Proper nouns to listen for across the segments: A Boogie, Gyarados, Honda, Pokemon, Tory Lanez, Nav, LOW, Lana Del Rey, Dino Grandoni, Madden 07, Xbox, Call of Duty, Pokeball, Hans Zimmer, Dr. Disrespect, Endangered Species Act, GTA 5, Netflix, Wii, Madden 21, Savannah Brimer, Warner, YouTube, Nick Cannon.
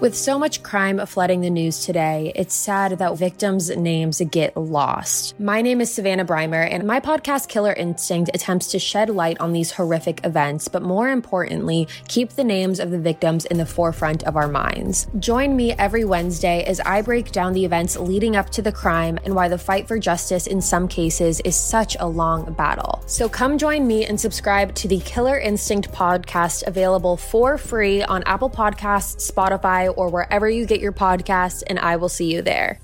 With so much crime flooding the news today, it's sad that victims' names get lost. My name is Savannah Brimer, and my podcast Killer Instinct attempts to shed light on these horrific events, but more importantly, keep the names of the victims in the forefront of our minds. Join me every Wednesday as I break down the events leading up to the crime and why the fight for justice in some cases is such a long battle. So come join me and subscribe to the Killer Instinct podcast, available for free on Apple Podcasts, Spotify, or wherever you get your podcasts, and I will see you there.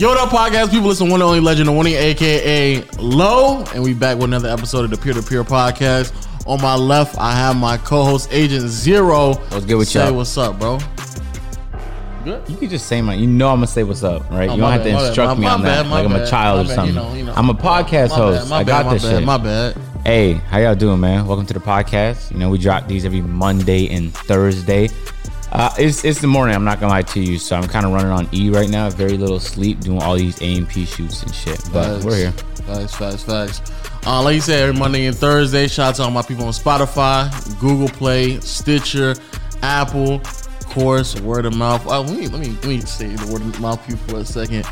Yo, what up, podcast people? It's the one and only legend of winning, aka Low, and we back with another episode of the Peer to Peer podcast. On my left, I have my co-host, Agent Zero. What's good with y'all? Say what's up, bro. Good. You could just say my, you know, I'm gonna say what's up, right? Oh, you don't have to instruct me on that. Like I'm a child or something. You know. I'm a podcast host. I got this shit. My bad. Hey, how y'all doing, man? Welcome to the podcast. You know, we drop these every Monday and Thursday. It's the morning. I'm not gonna lie to you, so I'm kind of running on E right now. Very little sleep, doing all these A&P shoots and shit. But facts. We're here. Facts. Like you said, every Monday and Thursday. Shout out to all my people on Spotify, Google Play, Stitcher, Apple. Course, word of mouth. Let me say the word of mouth people for a second.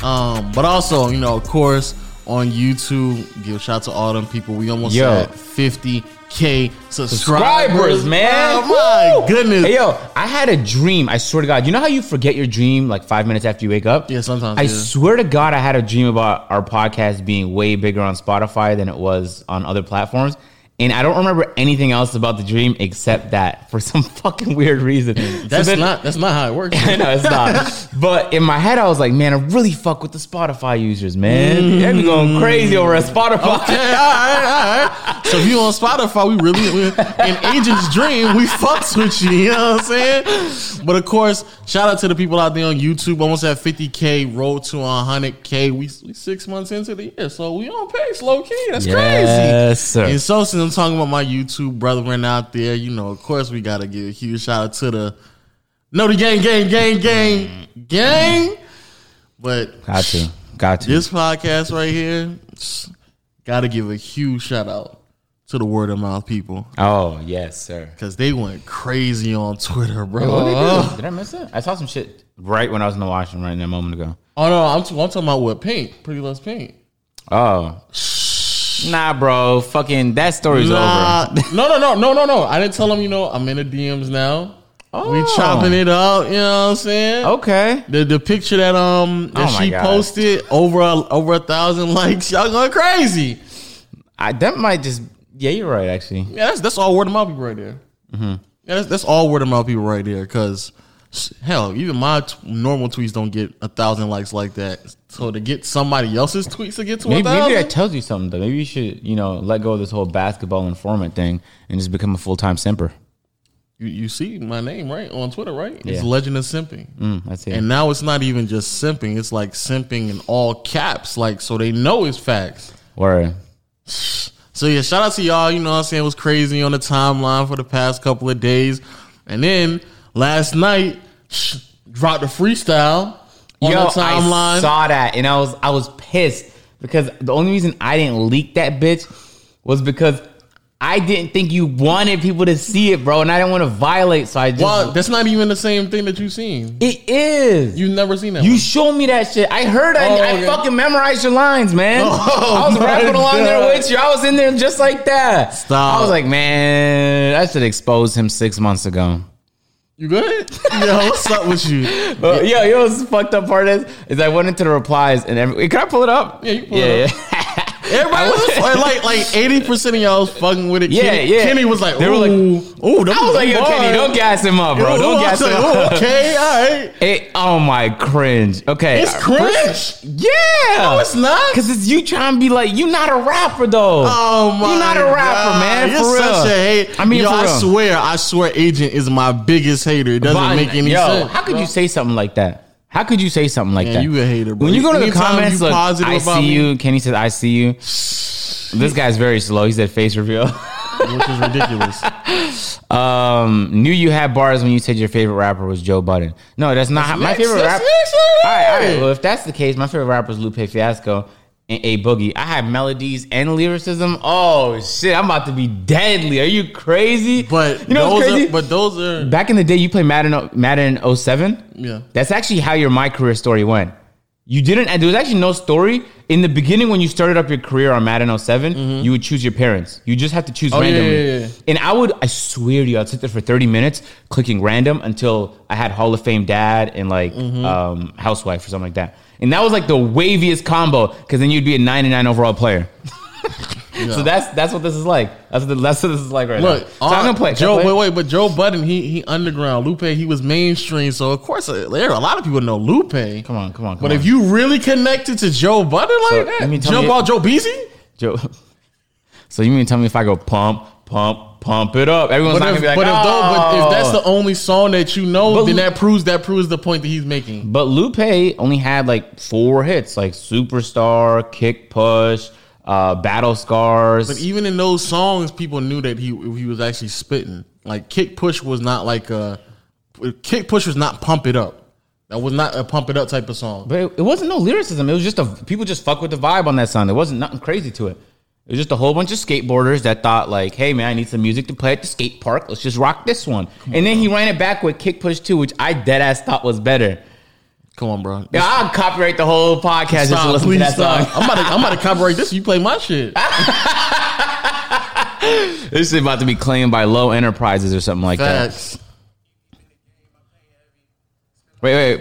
But also, you know, of course, on YouTube, give a shout out to all them people. We almost had 50,000 subscribers, man. Oh, my goodness. Hey, yo, I had a dream. I swear to God. You know how you forget your dream like 5 minutes after you wake up? Yeah, sometimes. I swear to God, I had a dream about our podcast being way bigger on Spotify than it was on other platforms. And I don't remember anything else about the dream except that, for some fucking weird reason. That's not how it works. I know it's not. But in my head, I was like, man, I really fuck with the Spotify users, man. They're going crazy over at Spotify. Okay, all right. So if you on Spotify, we in Agent's dream, we fucks with you. You know what I'm saying? But of course, shout out to the people out there on YouTube. Almost at 50,000, road to 100,000. We 6 months into the year, so we on pace, low key. That's crazy. Yes, sir. And so since I'm talking about my YouTube brethren out there, you know, of course we gotta give a huge shout out to the gang. But got to this podcast right here, gotta give a huge shout out to the word of mouth people. Oh yes, sir, because they went crazy on Twitter, bro. Hey, what did I miss it? I saw some shit right when I was in the washroom right in that moment ago. Oh no, I'm talking about what paint, Pretty Little Paint. Oh. Nah, bro. Fucking that story's over. No. I didn't tell them. You know, I'm in the DMs now. Oh. We chopping it up. You know what I'm saying? Okay. The picture that she posted over 1,000 likes. Y'all going crazy. That might just. Yeah, you're right. Actually, yeah, that's all word of mouth people right there. Mm-hmm. Yeah, that's all word of mouth people right there. Because hell, even my normal tweets don't get 1,000 likes like that. So to get somebody else's tweets to get to 1,000? Maybe that tells you something, though. Maybe you should, you know, let go of this whole basketball informant thing and just become a full-time simper. You see my name, right, on Twitter, right? Yeah. It's Legend of Simping. I see. And now it's not even just simping. It's like simping in all caps, like, so they know it's facts. Word. So, yeah, shout out to y'all. You know what I'm saying? It was crazy on the timeline for the past couple of days. And then last night, dropped a freestyle. Yo, I saw that and I was pissed because the only reason I didn't leak that bitch was because I didn't think you wanted people to see it, bro, and I didn't want to violate. So I just that's not even the same thing that you seen. It is. You've never seen that. You showed me that shit. I heard. I fucking memorized your lines, man. Oh, I was rapping along there with you. I was in there just like that. Stop. I was like, man, I should expose him 6 months ago. You good? Yo, what's up with you? Yo, what's the fucked up part is I went into the replies and can I pull it up? Yeah, you pull it up. Everybody was like 80% of y'all was fucking with it. Yeah, Kenny was like, ooh. They were like, ooh, I was like, yo, Kenny, don't gas him up, bro. Don't gas him up. Okay, all right. Oh, my cringe. Okay. It's cringe? Yeah. No, it's not. Because it's you trying to be like, you not a rapper, though. Oh, my God. You not a rapper, man. You're for such real. A hate. I mean, yo, I swear Agent is my biggest hater. It doesn't make any sense. How could you say something like that? Man, you a hater, bro. When you go to the comments, look, I see you. Kenny says, I see you. This guy's very slow. He said face reveal. Which is ridiculous. Knew you had bars when you said your favorite rapper was Joe Budden. No, that's not my favorite rapper. All right. Well, if that's the case, my favorite rapper is Lupe Fiasco and A Boogie. I had melodies and lyricism. Oh shit, I'm about to be deadly. Are you crazy? But you know what's crazy? But those are back in the day. You play Madden 07. Yeah, that's actually how your my career story went. You didn't. There was actually no story in the beginning when you started up your career on Madden 07. Mm-hmm. You would choose your parents. You just have to choose randomly. Yeah. And I swear to you, I'd sit there for 30 minutes clicking random until I had Hall of Fame dad and like housewife or something like that. And that was like the waviest combo because then you'd be a 99 overall player. Yeah. So that's what this is like. That's what this is like right now. So I'm gonna play. But Joe Budden, he underground. Lupe, he was mainstream. So of course, there are a lot of people know Lupe. Come on. But if you really connected to Joe Budden Joe Beezy? Joe. So you mean tell me if I go pump it up? Everyone's not gonna be like, but if that's the only song that you know, then that proves the point that he's making. But Lupe only had like 4 hits, like Superstar, Kick Push. Battle Scars. But even in those songs, people knew that he was actually spitting. Like Kick Push was not like a Kick Push was not Pump It Up. That was not a Pump It Up type of song. But it wasn't no lyricism. It was just people just fuck with the vibe on that song. There wasn't nothing crazy to it. It was just a whole bunch of skateboarders that thought like, hey man, I need some music to play at the skate park. Let's just rock this one. And then he ran it back with Kick Push 2, which I dead ass thought was better. Come on, bro. Yeah, I'll copyright the whole podcast just to listen to that song. I'm about to copyright this. You play my shit. This is about to be claimed by Low Enterprises or something like that. Wait.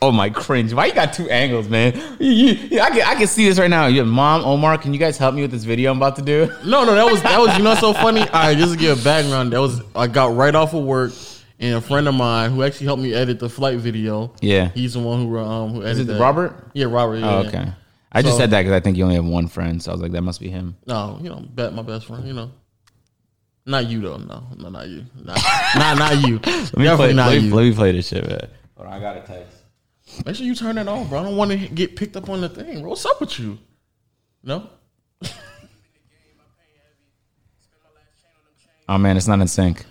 Oh, my cringe. Why you got 2 angles, man? I can see this right now. Mom, Omar, can you guys help me with this video I'm about to do? No, that was. You know what's so funny? All right, just to give a background. I got right off of work. And a friend of mine who actually helped me edit the flight video. Yeah. He's the one who edited that. Is it Robert? Yeah, Robert. Yeah. Oh, okay. I just said that because I think you only have one friend. So I was like, that must be him. No, my best friend, Not you, though. No, not you. Not you. Let me play this shit, man. Hold on, I got a text. Make sure you turn it off, bro. I don't want to get picked up on the thing, bro. What's up with you? No? Oh, man, it's not in sync.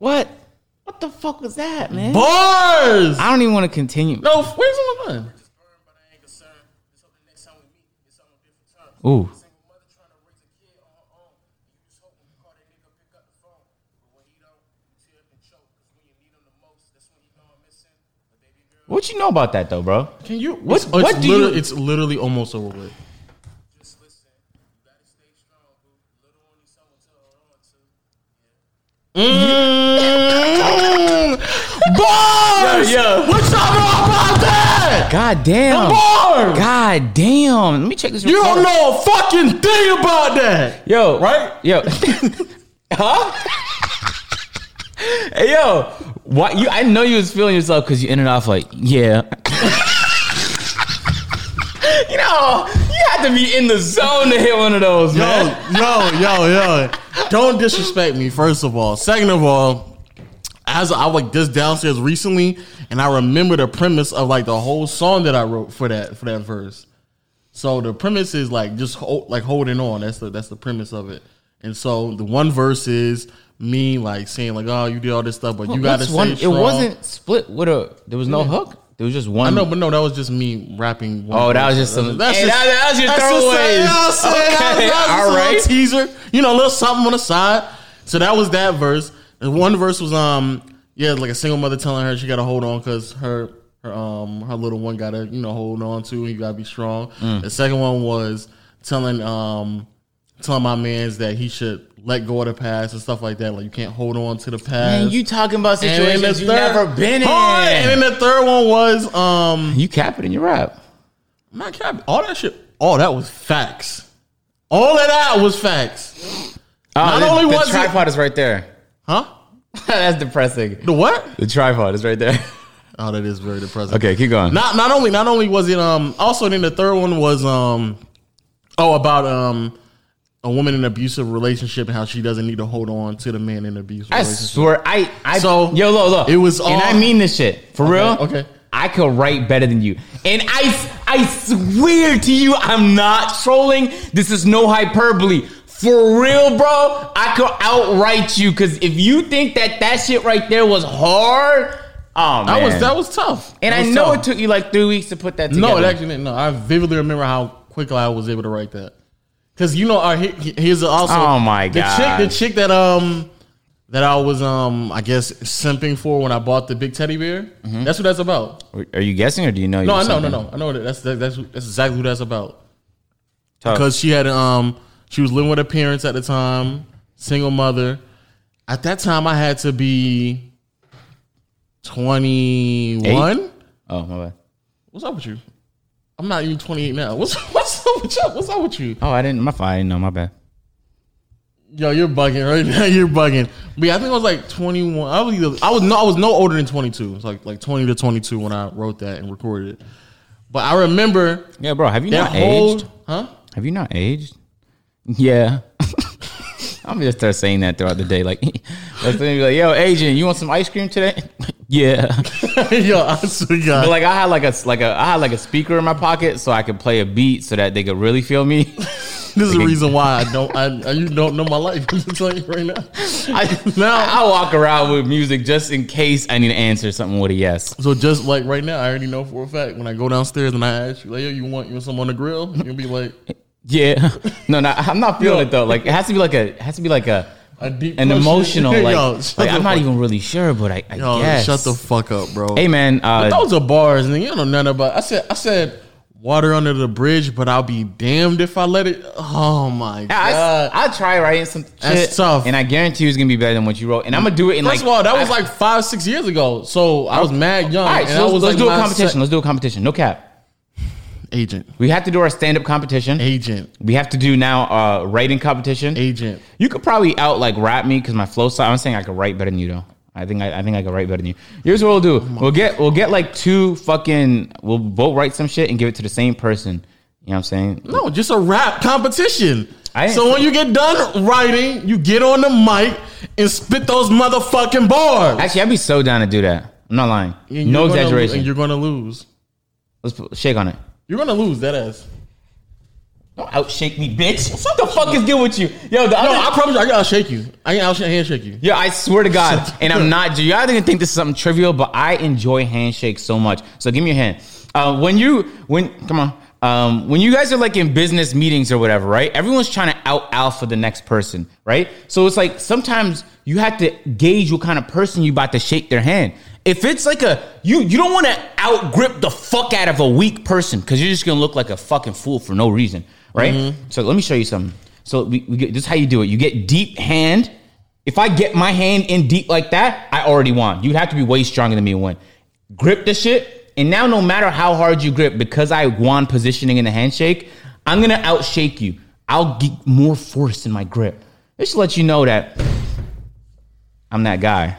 What the fuck was that, man? Bars! I don't even want to continue. No, where's my line? Ooh. What you know about that, though, bro? Can you... It's literally almost over with. Bars! Yeah. What's up about that? God damn. The bars! God damn. Let me check this record. You don't know a fucking thing about that. Yo. Right? Yo. Huh? Hey, yo. Why, I know you was feeling yourself because you ended off like, yeah. You have to be in the zone to hit one of those, man. Yo. Don't disrespect me, first of all. Second of all, as I was just downstairs recently, and I remember the premise of like the whole song that I wrote for that verse. So the premise is like just holding on. That's the premise of it. And so the one verse is me like saying like, oh, you did all this stuff, but you got to stay strong. It wasn't split with there was no hook. There was just one. I know, but no, that was just me rapping. That was just some. That was your throwaways. Okay, all right. Teaser, a little something on the side. So that was that verse. And one verse was like a single mother telling her she got to hold on because her little one got to hold on to. And you got to be strong. Mm. The second one was telling my mans that he should let go of the past and stuff like that. Like, you can't hold on to the past. Man, you talking about situations you've never been in. And then the third one was... you cap it in your rap. I'm not capping. All that shit. All that was facts. All of that was facts. The tripod is right there. Huh? That's depressing. The what? The tripod is right there. Oh, that is very depressing. Okay, keep going. Not only was it also then the third one was about a woman in an abusive relationship and how she doesn't need to hold on to the man in an abusive relationship. I swear, look. It was all, and I mean this shit. For real? Okay. I could write better than you. And I swear to you, I'm not trolling. This is no hyperbole. For real, bro, I could outwrite you. Because if you think that shit right there was hard, oh, man. That was tough. And I know it took you like 3 weeks to put that together. No, it actually didn't. No, I vividly remember how quickly I was able to write that. Because, you know, here's also... Oh, my God. The chick that I was, I guess, simping for when I bought the big teddy bear. Mm-hmm. That's what that's about. Are you guessing or do you know? No. I know that's exactly what that's about. Tough. Because she had, she was living with her parents at the time, single mother. At that time, I had to be 21. Eight? Oh, my bad. What's up with you? I'm not even 28 now. What's up with you? What's up with you? Oh, my bad. Yo, you're bugging right now. You're bugging. But yeah, I think I was like 21. I was no older than 22. It's like 20 to 22 when I wrote that and recorded it. But I remember. Yeah, bro. Have you not aged? Huh? Have you not aged? Yeah. I'm just start saying that throughout the day. Like, that's be like, yo, Agent, you want some ice cream today? Yeah. Yo, I swear to God. But like, I had like a speaker in my pocket so I could play a beat so that they could really feel me. This is the reason why you don't know my life. I'm just telling you right now. I walk around with music just in case I need to answer something with a yes. So just like right now, I already know for a fact when I go downstairs and I ask you, like, yo, you want something on the grill? You'll be like, yeah. No, I'm not feeling it though. Like it has to be like an emotional like. Yo, like I'm not even really sure, but I guess. Shut the fuck up, bro. Hey man, but those are bars, and you don't know nothing about. I said. Water under the bridge, but I'll be damned if I let it. Oh my God! I try writing some shit. That's tough, and I guarantee you it's gonna be better than what you wrote. And I'm gonna do it. First of all, that was like 5-6 years ago, so I was mad young. All right, so let's do a competition. Let's do a competition. No cap, Agent. We have to do our stand-up competition, Agent. We have to do now writing competition, Agent. You could probably out like rap me because my flow style. I'm saying I could write better than you though. I think I can write better than you. Here's what we'll do. We'll get like two fucking. We'll both write some shit and give it to the same person. You know what I'm saying? No, just a rap competition. So when you get done writing, you get on the mic and spit those motherfucking bars. Actually, I'd be so down to do that. I'm not lying. No exaggeration. And you're gonna lose. Let's shake on it. You're gonna lose that ass. Don't outshake me, bitch. What the fuck is good with you? Yo, I promise you, I can outshake you. I can handshake you. Yeah, I swear to God. And I'm not, y'all didn't think this is something trivial, but I enjoy handshakes so much. So give me your hand. When you guys are like in business meetings or whatever, right? Everyone's trying to out alpha the next person, right? So it's like sometimes you have to gauge what kind of person you about to shake their hand. If it's like you don't want to outgrip the fuck out of a weak person because you're just going to look like a fucking fool for no reason, right? Mm-hmm. So let me show you something. So this is how you do it. You get deep hand. If I get my hand in deep like that, I already won. You'd have to be way stronger than me to win. Grip the shit. And now no matter how hard you grip, because I won positioning in the handshake, I'm going to outshake you. I'll get more force in my grip. Just to let you know that I'm that guy.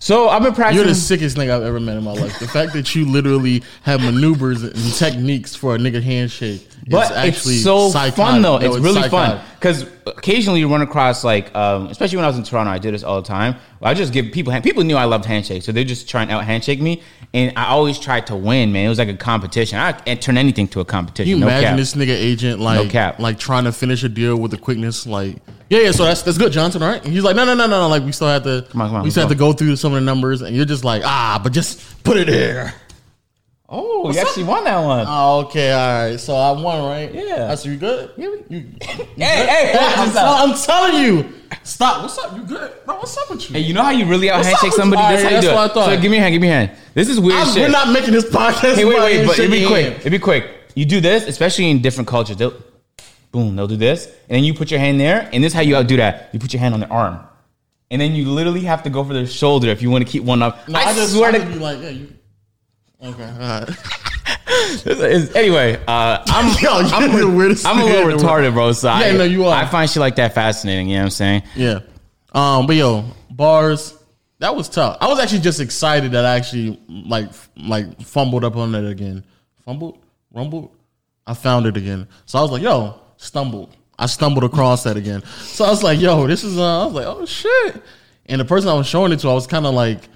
So I've been practicing. You're the sickest nigga I've ever met in my life. The fact that you literally have maneuvers and techniques for a nigga handshake is actually so psychotic. Fun though. No, it's really psychotic. Fun because occasionally you run across like, especially when I was in Toronto, I did this all the time. I just give people people knew I loved handshakes, so they just try and out handshake me, and I always tried to win. Man, it was like a competition. I turn anything to a competition. You imagine this nigga Agent like trying to finish a deal with the quickness like. Yeah, so that's good, Johnson, all right? And he's like, no. Like, we still have to go through some of the numbers, and you're just like, but just put it there. Oh, you actually won that one. Oh, okay, all right. So I won, right? Yeah. So you good? Yeah. I'm telling you. Stop. What's up? You good? Bro, what's up with you? Hey, you know how you really out-handshake somebody? That's how you do it. What I thought. So give me a hand, This is weird shit. We're not making this podcast. Hey, wait, but it'd be quick. You do this, especially in different cultures. Boom, they'll do this. And then you put your hand there. And this is how you outdo that. You put your hand on their arm. And then you literally have to go for their shoulder if you want to keep one up. No, I just swear to you like, yeah, you. Okay, all right. Anyway, I'm a little retarded, bro. So yeah, no, you are. I find shit like that fascinating. You know what I'm saying? Yeah. But yo, bars. That was tough. I was actually just excited that I actually like fumbled up on it again. Fumbled? Rumbled? I found it again. So I was like, yo, stumbled. I stumbled across that again. So I was like, yo, this is, I was like, oh shit. And the person I was showing it to, I was kind of like,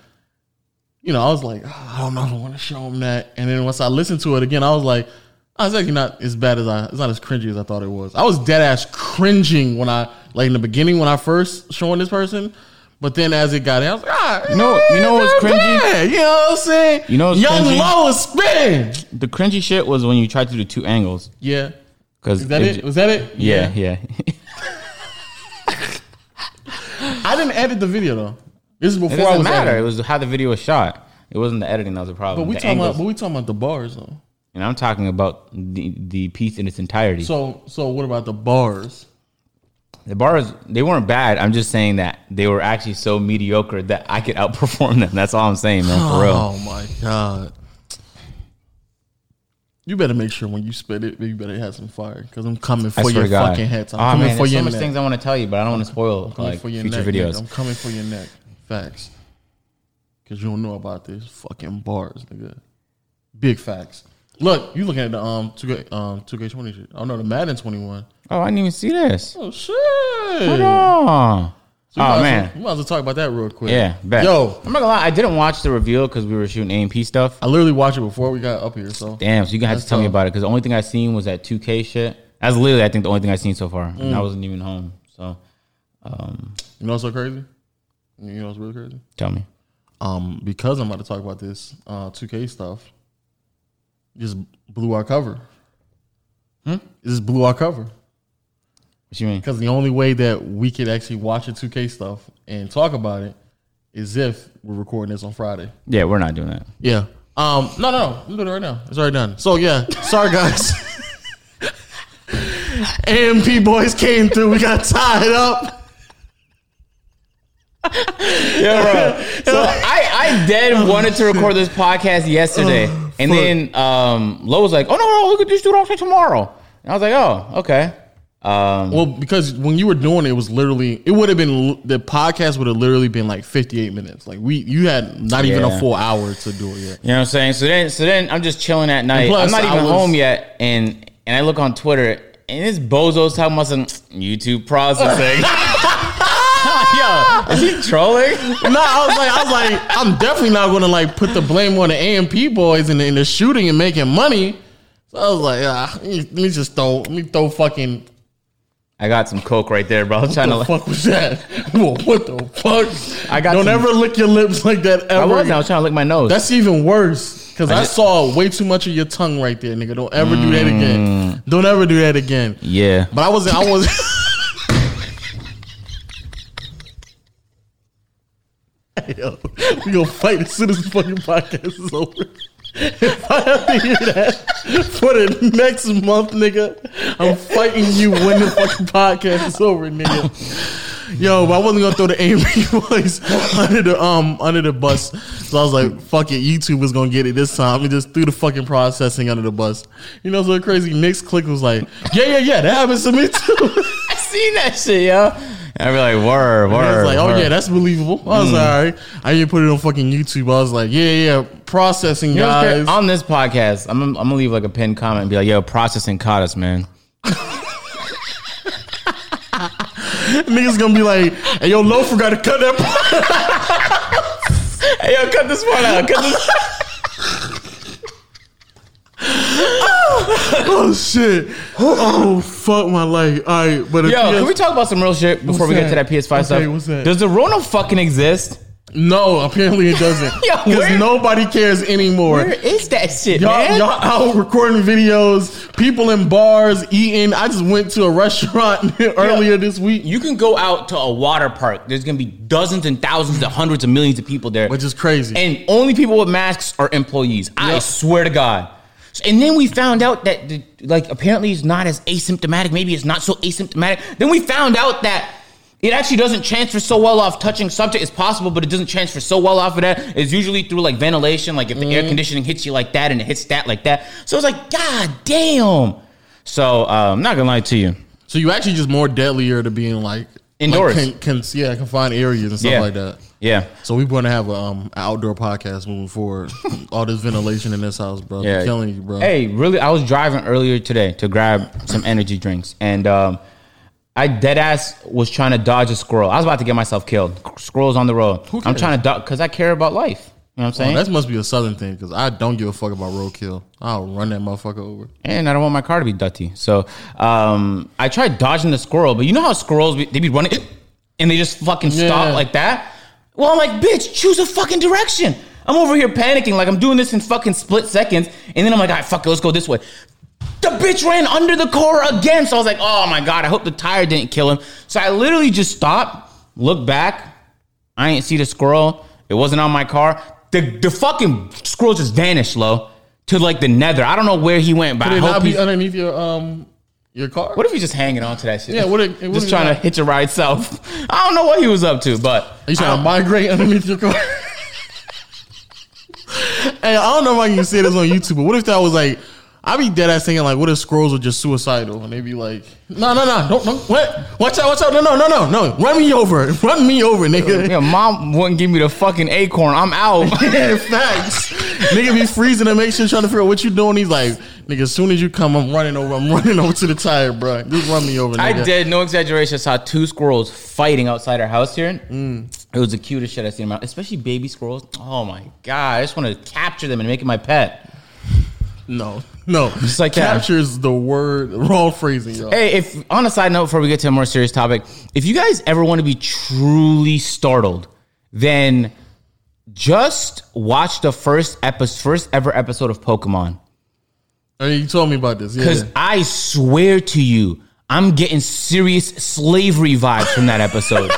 you know, I was like, oh, I don't know if I want to show him that. And then once I listened to it again, I was like, oh, it's actually not as bad as it's not as cringy as I thought it was. I was dead ass cringing when I, like in the beginning when I first showing this person. But then as it got in, I was like, ah, you know what's cringy? You know what I'm saying? You know what's Young cringy? Lo was spinning. The cringy shit was when you tried to do two angles. Yeah. Is that it? Was that it? Yeah. I didn't edit the video though. This is before I was. It doesn't matter. Editing. It was how the video was shot. It wasn't the editing that was the problem. But we talking about the bars though. And I'm talking about the piece in its entirety. So what about the bars? The bars, they weren't bad. I'm just saying that they were actually so mediocre that I could outperform them. That's all I'm saying, man, for real. Oh, my God. You better make sure when you spit it, you better have some fire, because I'm coming for your fucking heads. There's so much things I want to tell you, but I don't want to spoil future videos. I'm coming for your neck. Facts. Because you don't know about this fucking bars, nigga. Big facts. Look, you looking at the 2K20 shit. Oh, no, the Madden 21. Oh, I didn't even see this. Oh, shit. Hold on. So we might as well talk about that real quick. Yeah, bet. Yo. I'm not gonna lie. I didn't watch the reveal because we were shooting A&P stuff. I literally watched it before we got up here, so. Damn, so you're going to have to tell me about it, because the only thing I seen was that 2K shit. That's literally, I think, the only thing I seen so far. And I wasn't even home, so. You know what's so crazy? You know what's really crazy? Tell me. Because I'm about to talk about this 2K stuff, just blew our cover. It just blew our cover. What you mean? Because the only way that we could actually watch the 2K stuff and talk about it is if we're recording this on Friday. Yeah, we're not doing that. Yeah. No. I'm doing it right now. It's already done. So, yeah. Sorry, guys. A&P boys came through. We got tied up. Yeah, bro. So I dead wanted to record this podcast yesterday. And then Lo was like, oh, no, we could just do it all day tomorrow. And I was like, oh, okay. Well, because when you were doing it, it was literally, it would have been, the podcast would have literally been like 58 minutes. Like you had not even a full hour to do it yet. You know what I'm saying? So then I'm just chilling at night. Plus, I'm not even home yet. And I look on Twitter and this bozo's talking about some YouTube processing. Yo, is he trolling? No, I was like, I'm definitely not gonna like put the blame on the A&P boys in the shooting and making money. So I was like, let me throw fucking. I got some coke right there, bro. I was trying to. What the fuck was that? Whoa, what the fuck? Don't ever lick your lips like that ever. I was trying to lick my nose. That's even worse because I saw way too much of your tongue right there, nigga. Don't ever do that again. Don't ever do that again. Yeah, but I wasn't. Yo, we gonna fight as soon as the fucking podcast is over. If I have to hear that for the next month, nigga, I'm fighting you when the fucking podcast is over, nigga. Yo, but I wasn't gonna throw the A&P boys under the bus, so I was like, "Fuck it, YouTube was gonna get it this time." We just threw the fucking processing under the bus. You know, so crazy. Nick's click was like, "Yeah, that happens to me too." I seen that shit, yo. I was like, word. I was like, oh, yeah, that's believable. I was like, all right. I didn't put it on fucking YouTube. I was like, yeah, processing, guys. You know, on this podcast, I'm going to leave like a pinned comment and be like, yo, processing caught us, man. Niggas going to be like, hey, yo, Lo forgot to cut that part. Hey, yo, cut this part out. Oh shit! Oh fuck my life! All right, but can we talk about some real shit before we get to that PS5 stuff? What's that? Does the Rona fucking exist? No, apparently it doesn't. Because nobody cares anymore. Where is that shit, man? Y'all out recording videos, people in bars eating. I just went to a restaurant earlier this week. You can go out to a water park. There's gonna be dozens and thousands to hundreds of millions of people there, which is crazy. And only people with masks are employees. Yep. I swear to God. And then we found out that, apparently it's not as asymptomatic. Maybe it's not so asymptomatic. Then we found out that It actually doesn't transfer so well off touching subject. It's possible, but it doesn't transfer so well off of that. It's usually through like ventilation, like if the air conditioning hits you like that and it hits that like that. So it's like, God damn. So I'm not gonna lie to you. So you actually just more deadlier to being like indoors, like confined areas and stuff like that. Yeah. So we're going to have an outdoor podcast moving forward. All this ventilation in this house, bro. Yeah. I'm telling you, bro. Hey, really, I was driving earlier today to grab some energy drinks. And I deadass was trying to dodge a squirrel. I was about to get myself killed. Squirrels on the road. Who cares? I'm trying to dodge because I care about life. You know what I'm saying? Oh, that must be a southern thing because I don't give a fuck about roadkill. I'll run that motherfucker over. And I don't want my car to be dirty. So I tried dodging the squirrel. But you know how squirrels, they be running and they just fucking stop like that? Well, I'm like, bitch, choose a fucking direction. I'm over here panicking. Like, I'm doing this in fucking split seconds. And then I'm like, all right, fuck it, let's go this way. The bitch ran under the car again. So I was like, oh, my God, I hope the tire didn't kill him. So I literally just stopped, looked back. I ain't see the squirrel. It wasn't on my car. The fucking squirrel just vanished, Lo, to, like, the nether. I don't know where he went, but could I hope he... Could it not be underneath your car? What if he's just hanging on to that shit? Yeah, what if... Just trying to hitch a ride south. I don't know what he was up to, but... He's trying to migrate underneath your car? Hey, I don't know if I can say this on YouTube, but what if that was like... I'd be dead ass thinking, like, what if squirrels are just suicidal? And they'd be like, no, don't, what? Watch out, no, run me over, nigga. Yeah, mom wouldn't give me the fucking acorn, I'm out. Yeah, facts. Nigga be freezing and make sure trying to figure out what you doing. He's like, nigga, as soon as you come, I'm running over to the tire, bro. Just run me over, nigga. I did, no exaggeration, I saw two squirrels fighting outside our house here. It was the cutest shit I've seen in my life, especially baby squirrels. Oh my God, I just want to capture them and make it my pet. No. Just like captures the word, wrong phrasing, y'all. Hey, if on a side note, before we get to a more serious topic, if you guys ever want to be truly startled, then just watch the first ever episode of Pokemon. Hey, you told me about this. Because I swear to you, I'm getting serious slavery vibes from that episode.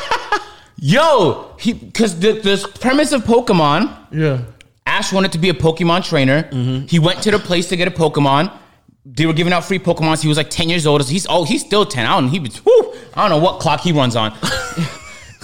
Yo, because the premise of Pokemon... Yeah. Ash wanted to be a Pokemon trainer. Mm-hmm. He went to the place to get a Pokemon. They were giving out free Pokemons. He was like 10 years old. He's still 10. I don't know what clock he runs on.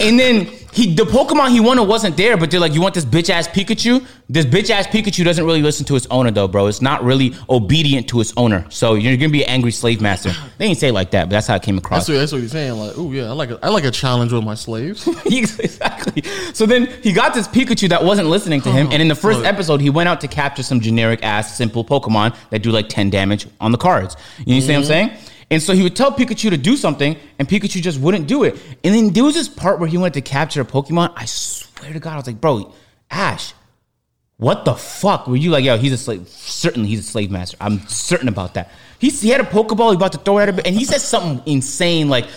And then the Pokemon he wanted wasn't there, but they're like, you want this bitch-ass Pikachu? This bitch-ass Pikachu doesn't really listen to its owner, though, bro. It's not really obedient to its owner. So you're going to be an angry slave master. They didn't say it like that, but that's how it came across. That's what you're saying. Like, oh, yeah, I like a challenge with my slaves. Exactly. So then he got this Pikachu that wasn't listening to him, and in the first episode, he went out to capture some generic-ass simple Pokemon that do like 10 damage on the cards. You see what I'm saying? And so he would tell Pikachu to do something, and Pikachu just wouldn't do it. And then there was this part where he wanted to capture a Pokemon. I swear to God, I was like, bro, Ash, what the fuck? Were you like, yo, he's a slave. Certainly he's a slave master. I'm certain about that. He had a Pokeball. He was about to throw it at him, and he said something insane like,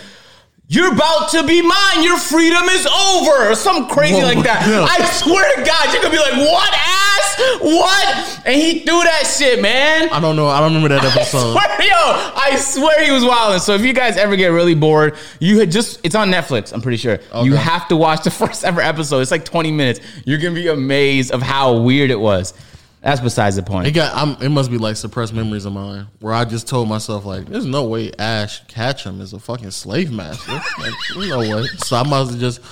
you're about to be mine. Your freedom is over. Or something crazy like that. Yeah. I swear to God, you're going to be like, what, ass? What? And he threw that shit, man. I don't know. I don't remember that episode. I swear he was wilding. So if you guys ever get really bored, it's on Netflix, I'm pretty sure. Okay. You have to watch the first ever episode. It's like 20 minutes. You're going to be amazed of how weird it was. That's besides the point. It must be like suppressed memories of mine where I just told myself, like, there's no way Ash Ketchum is a fucking slave master. Like, there's no way. So I must have just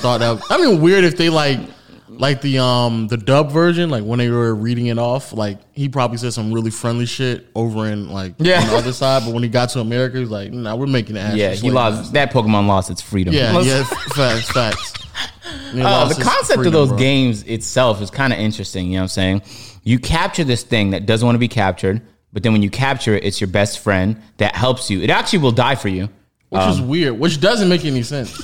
thought that. I mean, weird if they like the dub version, like when they were reading it off, like he probably said some really friendly shit over in on the other side. But when he got to America, he was like, nah, we're making Ash. Yeah, he lost that Pokemon lost its freedom. Yeah, facts. The concept of those games itself is kind of interesting. You know what I'm saying? You capture this thing that doesn't want to be captured, but then when you capture it, it's your best friend that helps you. It actually will die for you, which is weird, which doesn't make any sense.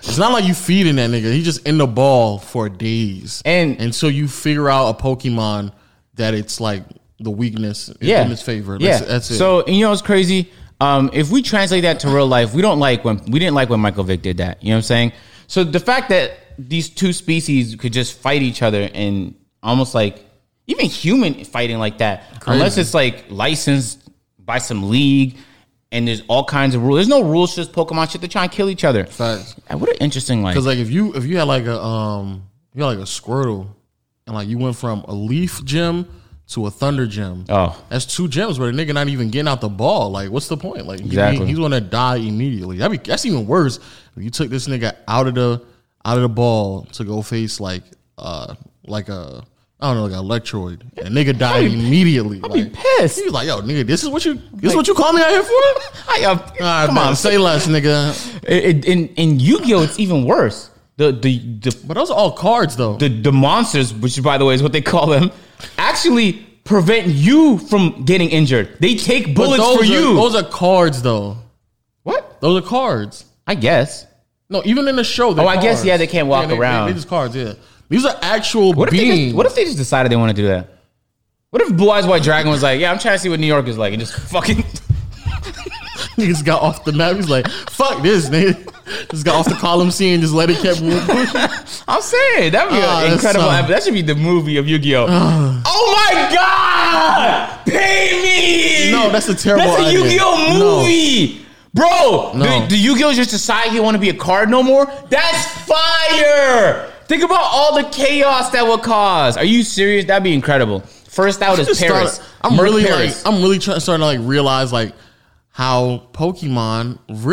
It's not like you feeding that nigga. He's just in the ball for days, and so you figure out a Pokemon that it's like the weakness in its favor. That's it. So you know it's crazy. If we translate that to real life, we didn't like when Michael Vick did that. You know what I'm saying? So the fact that these two species could just fight each other and almost like even human fighting like that, crazy. Unless it's like licensed by some league and there's all kinds of rules. There's no rules, just Pokemon shit. They're trying to kill each other. Facts. What an interesting life. Because like if you had like a Squirtle and like you went from a Leaf gym to a Thunder gym. Oh, that's two gyms where the nigga not even getting out the ball. Like, what's the point? Like, exactly. He's gonna die immediately. That's even worse. If you took this nigga out of the ball to go face like a Electroid, and nigga died immediately. I'd be pissed. He was like, yo, nigga, this is what you call me out here for? Come on, say less, nigga. In Yu-Gi-Oh, it's even worse. But those are all cards, though. The monsters, which by the way is what they call them, actually prevent you from getting injured. They take bullets for you. Those are cards, though. What? Those are cards. I guess. No, even in the show, they're cards. I guess, yeah, they can't walk around. They're just cards, yeah. These are actual beings. What if they just decided they want to do that? What if Blue Eyes White Dragon was like, yeah, I'm trying to see what New York is like, and just fucking... He just got off the map. He's like, fuck this, nigga. Just got off the column scene and just let it keep moving. I'm saying, that would be an incredible episode. That should be the movie of Yu-Gi-Oh! Oh my God! Pay me! No, that's a terrible idea. That's a Yu-Gi-Oh! Movie! No. Bro, no. Do Yu-Gi-Oh! Just decide he want to be a card no more? That's fire! Think about all the chaos that would cause. Are you serious? That'd be incredible. First out is Paris. I'm really starting to realize how Pokemon was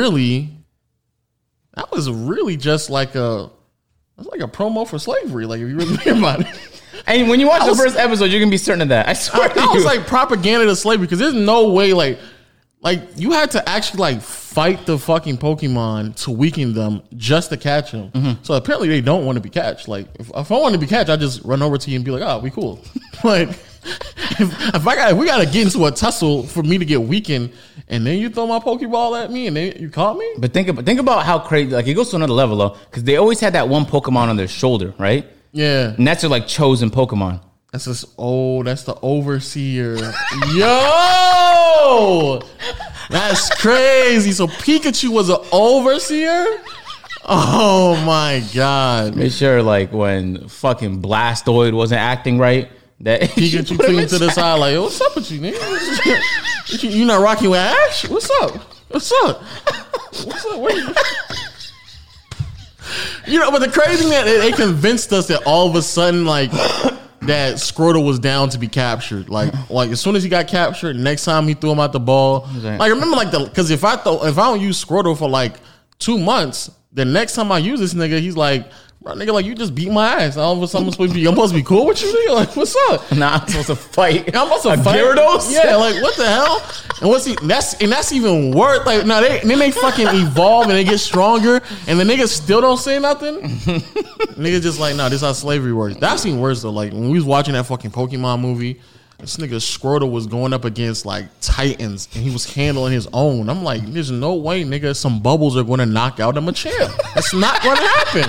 just like a promo for slavery. If you really think about it. And when you watch the first episode, you're gonna be certain of that. I swear to you. That was propaganda to slavery, because there's no way you had to actually fight the fucking Pokemon to weaken them just to catch them. Mm-hmm. So apparently they don't want to be catched. If I want to be catched, I just run over to you and be like, "Oh, we cool." if we gotta get into a tussle for me to get weakened, and then you throw my Pokeball at me and then you caught me. But think about how crazy. It goes to another level though, because they always had that one Pokemon on their shoulder, right? Yeah, and that's their chosen Pokemon. That's just that's the overseer. Yo! That's crazy. So Pikachu was an overseer? Oh my God. Make sure when fucking Blastoid wasn't acting right, that Pikachu came to the side yo, what's up with you, nigga? You not rocking with Ash? What's up? What's up? What's up? Where you? But the crazy thing, they convinced us that all of a sudden, that Squirtle was down to be captured. As soon as he got captured, next time he threw him out the ball. Remember, because if I don't use Squirtle for 2 months, the next time I use this nigga, he's like, bro, nigga, you just beat my ass. All of a sudden, I'm supposed to be cool with you, nigga. What's up? Nah, I'm supposed to fight. I'm supposed to fight Gyarados? Yeah, what the hell? And that's even worse. Then they fucking evolve and they get stronger, and the niggas still don't say nothing. Niggas just this is how slavery works. That's even worse though. When we was watching that fucking Pokemon movie, this nigga Squirtle was going up against Titans, and he was handling his own. I'm like, there's no way, nigga, some bubbles are going to knock out a Machamp. That's not going to happen.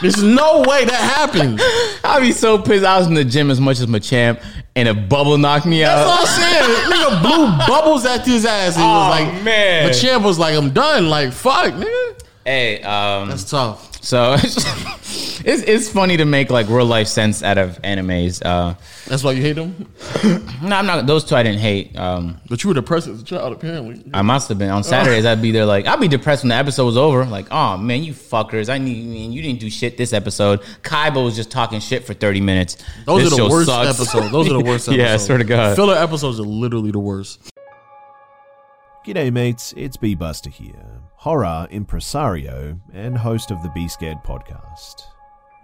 There's no way that happened. I'd be so pissed. I was in the gym as much as Machamp, and a bubble knocked me out. That's what I'm saying. Nigga blew bubbles at his ass. And he was like, man. Machamp was like, I'm done. Fuck, nigga. Hey, that's tough. So it's funny to make real life sense out of animes. That's why you hate them? No, I'm not. Those two I didn't hate. But you were depressed as a child, apparently. I must have been. On Saturdays, I'd be there I'd be depressed when the episode was over. Oh man, you fuckers! You didn't do shit this episode. Kaiba was just talking shit for 30 minutes. Those are the worst episodes. Those are the worst episodes. Yeah, I swear to God, filler episodes are literally the worst. G'day mates, it's B Buster here, horror impresario and host of the Be Scared podcast.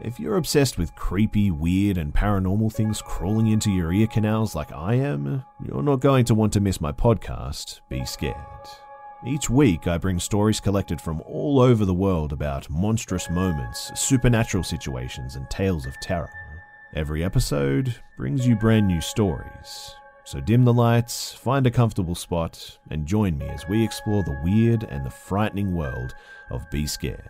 If you're obsessed with creepy, weird and paranormal things crawling into your ear canals like I am, you're not going to want to miss my podcast, Be Scared. Each week I bring stories collected from all over the world about monstrous moments, supernatural situations and tales of terror. Every episode brings you brand new stories. So dim the lights, find a comfortable spot, and join me as we explore the weird and the frightening world of Be Scared.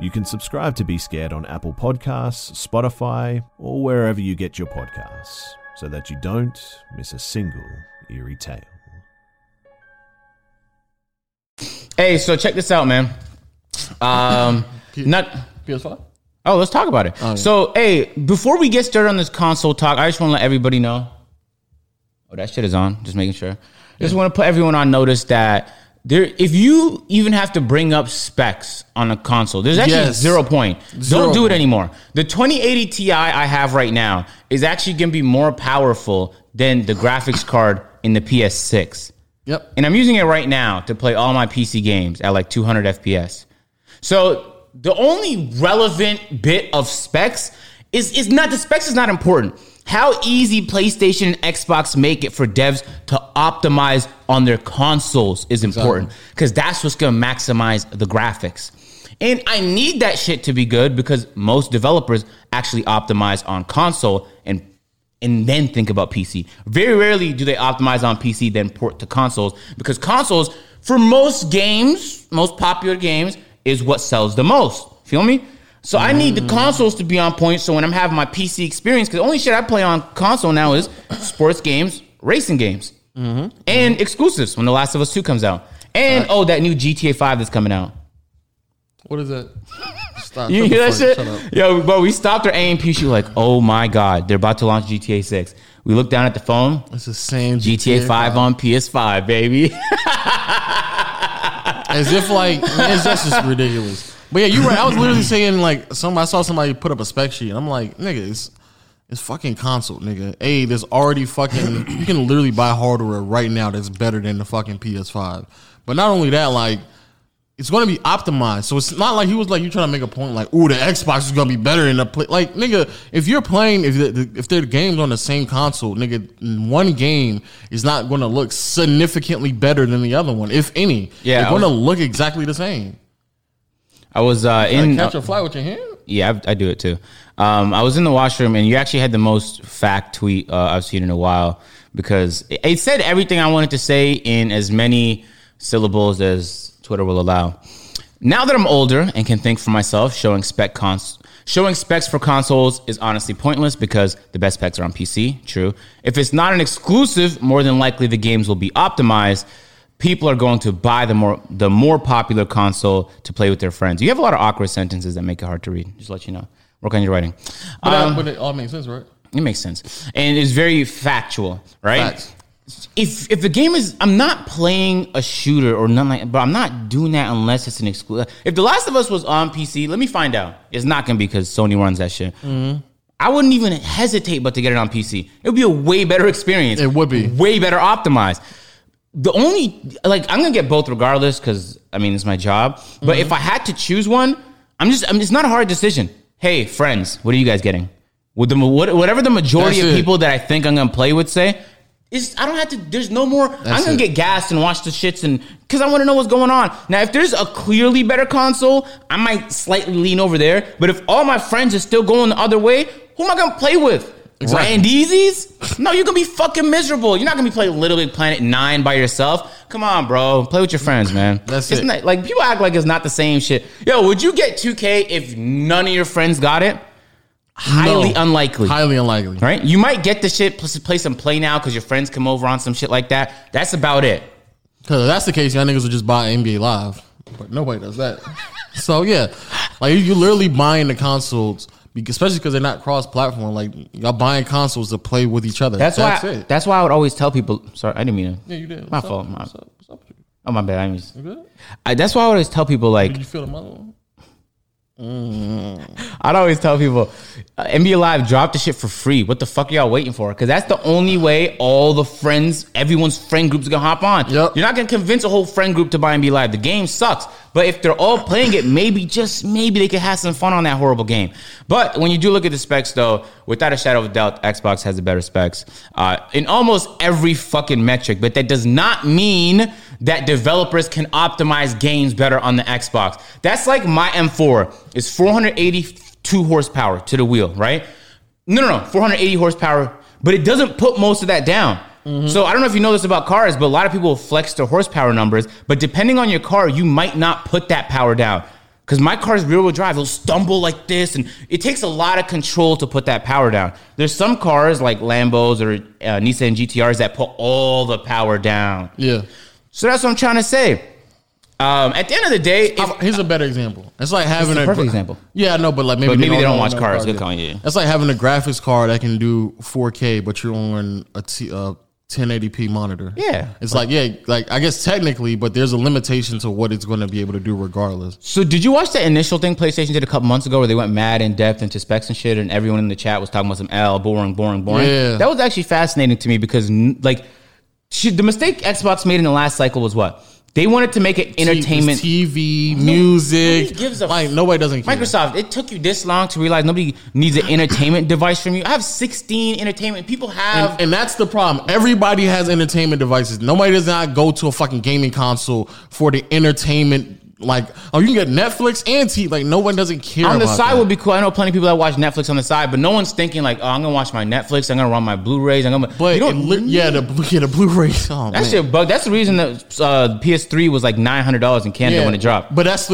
You can subscribe to Be Scared on Apple Podcasts, Spotify, or wherever you get your podcasts, so that you don't miss a single eerie tale. Hey, so check this out, man. PS5? Oh, let's talk about it. Oh, yeah. So, hey, before we get started on this console talk, I just want to let everybody know. Oh, that shit is on. Just making sure. Just want to put everyone on notice that if you even have to bring up specs on a console, there's actually 0 point. Don't do it anymore. The 2080 Ti I have right now is actually going to be more powerful than the graphics card in the PS6. Yep. And I'm using it right now to play all my PC games at 200 FPS. So the only relevant bit of specs is not, the specs is not important. How easy PlayStation and Xbox make it for devs to optimize on their consoles is important, because that's what's going to maximize the graphics. And I need that shit to be good, because most developers actually optimize on console and then think about PC. Very rarely do they optimize on PC, then port to consoles, because consoles, for most games, most popular games, is what sells the most. Feel me? So I need the consoles to be on point, so when I'm having my PC experience, because the only shit I play on console now is sports games, racing games, and exclusives when The Last of Us 2 comes out. And, that new GTA 5 that's coming out. What is that? Stop. You hear that shit? Yo, bro, we stopped our A&P. She was like, oh my God, they're about to launch GTA 6. We looked down at the phone. It's the same GTA 5 on PS5, baby. As if, like, man, that's just ridiculous. But yeah, you're right. I was literally saying, like, I saw somebody put up a spec sheet, and I'm like, nigga, it's fucking console, nigga. Hey, there's already fucking, you can literally buy hardware right now that's better than the fucking PS5. But not only that, like, it's going to be optimized. So it's not like he was like, you trying to make a point like, ooh, the Xbox is going to be better than the play. Like, nigga, if you're playing, if their game's on the same console, nigga, one game is not going to look significantly better than the other one, if any. Yeah, they're going to look exactly the same. I was in... Catch a fly with your hand? Yeah, I do it too. I was in the washroom, and you actually had the most fact tweet I've seen in a while, because it said everything I wanted to say in as many syllables as Twitter will allow. Now that I'm older and can think for myself, showing specs for consoles is honestly pointless, because the best specs are on PC. True. If it's not an exclusive, more than likely the games will be optimized. People are going to buy the more popular console to play with their friends. You have a lot of awkward sentences that make it hard to read. Just let you know. Work on your writing. But it all makes sense, right? It makes sense. And it's very factual, right? Facts. If the game is, I'm not playing a shooter or nothing like that, but I'm not doing that unless it's an exclusive. If The Last of Us was on PC, let me find out. It's not going to be, because Sony runs that shit. Mm-hmm. I wouldn't even hesitate but to get it on PC. It would be a way better experience. It would be. Way better optimized. The only, like, I'm going to get both regardless, because, I mean, it's my job. But if I had to choose one, it's not a hard decision. Hey, friends, what are you guys getting? With whatever the majority of people that I think I'm going to play with say, I don't have to. There's no more. I'm gonna get gassed and watch the shits, and because I want to know what's going on. Now, if there's a clearly better console, I might slightly lean over there. But if all my friends are still going the other way, who am I gonna play with? Exactly. Randeasies? No, you're gonna be fucking miserable. You're not gonna be playing Little Big Planet 9 by yourself. Come on, bro. Play with your friends, man. Isn't that, like, people act like it's not the same shit. Yo, would you get 2K if none of your friends got it? Highly unlikely. Highly unlikely. Right? You might get the shit, play some Play Now, because your friends come over on some shit like that. That's about it. Because if that's the case, y'all niggas would just buy NBA Live. But nobody does that. So, yeah. Like, you're literally buying the consoles, especially because they're not cross-platform. Like, y'all buying consoles to play with each other. That's why. That's why I would always tell people... Sorry, I didn't mean to... Yeah, you did. My fault. What's up? Oh, my bad. That's why I always tell people, like... Did you feel the mother? I'd always tell people, NBA Live dropped the shit for free. What the fuck are y'all waiting for? Because that's the only way all the friends, everyone's friend group's gonna hop on. Yep. You're not gonna convince a whole friend group to buy NBA Live. The game sucks, but if they're all playing it, maybe, just maybe, they could have some fun on that horrible game. But when you do look at the specs, though, without a shadow of a doubt, Xbox has the better specs in almost every fucking metric. But that does not mean that developers can optimize games better on the Xbox. That's like my M4. It's 482 horsepower to the wheel, right? No, 480 horsepower, but it doesn't put most of that down. Mm-hmm. So I don't know if you know this about cars, but a lot of people flex their horsepower numbers, but depending on your car, you might not put that power down. Because my car's rear-wheel drive, it'll stumble like this, and it takes a lot of control to put that power down. There's some cars, like Lambos or Nissan GTRs, that put all the power down. Yeah. So that's what I'm trying to say. At the end of the day, here's a better example. It's like having a perfect example. Yeah, I know, but like maybe they don't watch cars. Good call, yeah. It's like having a graphics card that can do 4K, but you're on a 1080p monitor. Yeah, it's like, yeah, like, I guess technically, but there's a limitation to what it's going to be able to do regardless. So did you watch that initial thing PlayStation did a couple months ago where they went mad in depth into specs and shit, and everyone in the chat was talking about some boring? Yeah, that was actually fascinating to me because, like, the mistake Xbox made in the last cycle was what? They wanted to make it entertainment. TV, music. Nobody gives a like, nobody doesn't care. Microsoft, it took you this long to realize nobody needs an entertainment device from you. I have 16 entertainment. People have. And that's the problem. Everybody has entertainment devices. Nobody does not go to a fucking gaming console for the entertainment. Like, oh, you can get Netflix and TV. Like, no one doesn't care on the about side that. Would be cool. I know plenty of people that watch Netflix on the side, but no one's thinking like, oh, I'm gonna watch my Netflix, I'm gonna run my Blu-rays, I'm gonna. But you don't the Blu-rays. Oh, that shit bugged. That's the reason that PS3 was like $900 in Canada when it dropped. But that's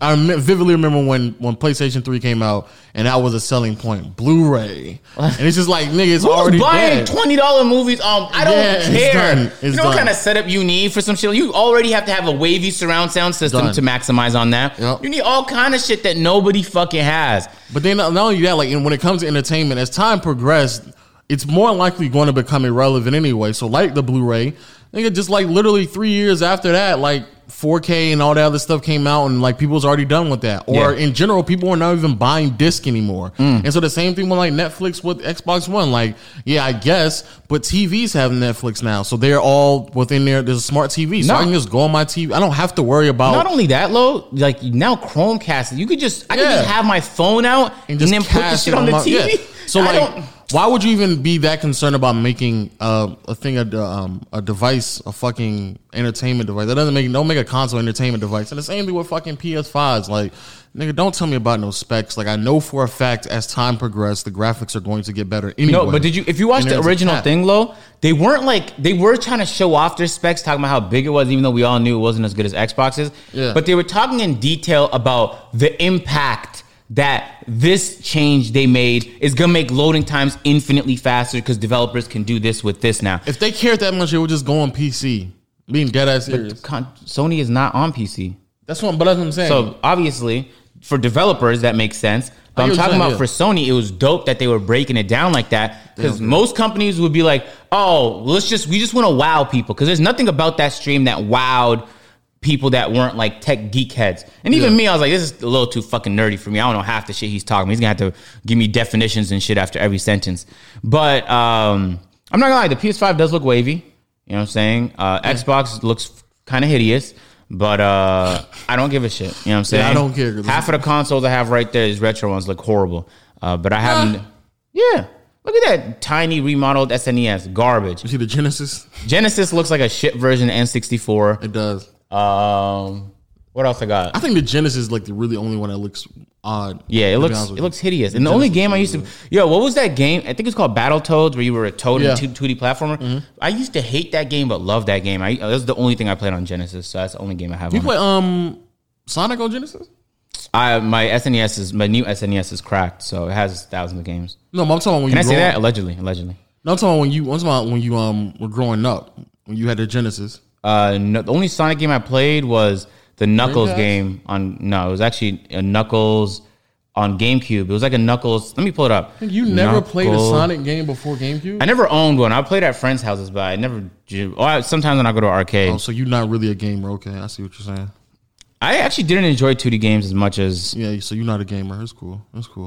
I vividly remember when PlayStation 3 came out, and that was a selling point. Blu-ray, and it's just like, nigga, it's already buying $20 movies. I don't care. It's done. You know what kind of setup you need for some shit. You already have to have a wavy surround sound system. To maximize on that, you need all kind of shit that nobody fucking has. But then not only that, like when it comes to entertainment, as time progressed, it's more likely going to become irrelevant anyway. So like the Blu-ray, nigga, just like literally 3 years after that, like 4K and all that other stuff came out, and like people's already done with that. Or in general, people are not even buying disc anymore. And so the same thing with like Netflix with Xbox One. Like, yeah, I guess, but TVs have Netflix now, so they're all within there. There's a smart TV, so I can just go on my TV. I don't have to worry about. Not only that, like now Chromecast, you could just I could just have my phone out and then put the shit on the TV. Yeah. So like, why would you even be that concerned about making a device, a fucking entertainment device? That doesn't make make a console entertainment device. And the same thing with fucking PS5s. Like, nigga, don't tell me about no specs. Like, I know for a fact as time progressed, the graphics are going to get better anyway. No, but if you watch the original thing, Lo, they weren't like, they were trying to show off their specs, talking about how big it was, even though we all knew it wasn't as good as Xboxes. Yeah. But they were talking in detail about the impact that this change they made is going to make loading times infinitely faster because developers can do this with this now. If they cared that much, they would just go on PC. Being dead ass serious. Sony is not on PC. That's what I'm saying. So obviously, for developers, that makes sense. But I'm talking about for Sony, it was dope that they were breaking it down like that. Because most companies would be like, oh, we just want to wow people. Because there's nothing about that stream that wowed people that weren't like tech geek heads. And even me, I was like, this is a little too fucking nerdy for me. I don't know half the shit he's talking. He's going to have to give me definitions and shit after every sentence. But I'm not going to lie. The PS5 does look wavy. You know what I'm saying? Xbox looks kind of hideous. But I don't give a shit. You know what I'm saying? Yeah, I don't care. Half of the consoles I have right there, these retro ones, look horrible. But I haven't. Yeah. Look at that tiny remodeled SNES. Garbage. You see the Genesis? Genesis looks like a shit version of N64. It does. What else I got? I think the Genesis is like the really only one that looks odd. Yeah, it looks hideous. And the only game I used to, what was that game? I think it's called Battletoads, where you were a toad in a 2D platformer. Mm-hmm. I used to hate that game, but love that game. That was the only thing I played on Genesis, so that's the only game I have. You play Sonic on Genesis? My new SNES is cracked, so it has thousands of games. No, but I'm talking when you. Can I say that? Allegedly. No, I'm talking when you were growing up, when you had the Genesis. The only Sonic game I played was the Knuckles game on. No, it was actually a Knuckles on GameCube. It was like a Knuckles. Let me pull it up. You never played a Sonic game before GameCube? I never owned one. I played at friends' houses, but I never. Sometimes when I go to arcade. Oh, so you're not really a gamer? Okay, I see what you're saying. I actually didn't enjoy 2D games as much as. Yeah, so you're not a gamer. It's cool.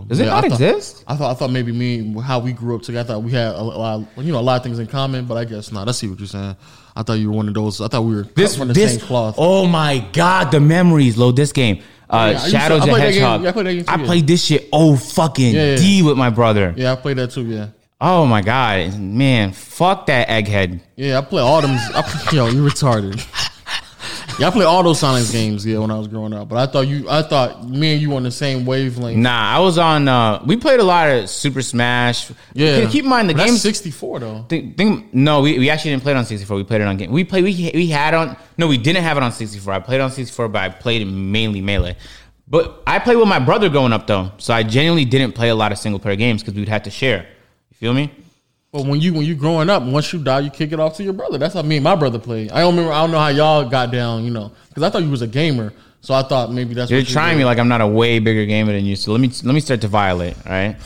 Does it not exist? I thought maybe how we grew up together. I thought we had a lot of things in common, but I guess not. I see what you're saying. I thought you were one of those. I thought we were from the same cloth. Oh my God, the memories, Lo. This game, Shadow the Hedgehog. Yeah, I played that game too, I played this shit. Oh fucking D with my brother. Yeah, I played that too. Yeah. Oh my God, man, fuck that egghead. Yeah, I play all them. You retarded. Yeah, I played all those Sonic games, when I was growing up. But I thought me and you were on the same wavelength. Nah, I was on. We played a lot of Super Smash. Yeah, keep in mind the game. That's 64 though. No, we actually didn't play it on 64. We played it on game. We didn't have it on 64. I played it on 64, but I played it mainly Melee. But I played with my brother growing up though, so I genuinely didn't play a lot of single player games because we'd have to share. You feel me? But when you growing up, once you die, you kick it off to your brother. That's how me and my brother played. I don't know how y'all got down, because I thought you was a gamer. So I thought maybe that's you're what trying me like I'm not a way bigger gamer than you. So let me start to violate. All right, you know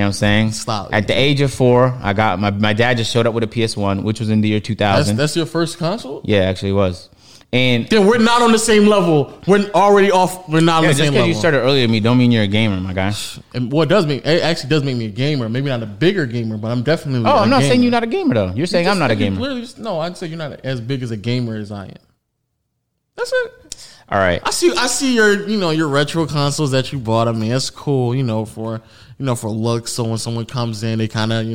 what I'm saying? Stop. At the age of 4, I got my dad just showed up with a PS1, which was in the year 2000. That's your first console? Yeah, actually it was. And then we're not on the same level. We're already off. We're not on the same level. Just because you started earlier than me, don't mean you're a gamer, my guy. And it actually does make me a gamer. Maybe not a bigger gamer, but I'm definitely. Oh, I'm not saying you're not a gamer though. You're saying I'm not a gamer. No, I'd say you're not as big as a gamer as I am. That's it. All right. I see your, you know, your retro consoles that you bought. I mean, that's cool, for luck. So when someone comes in, they kind of,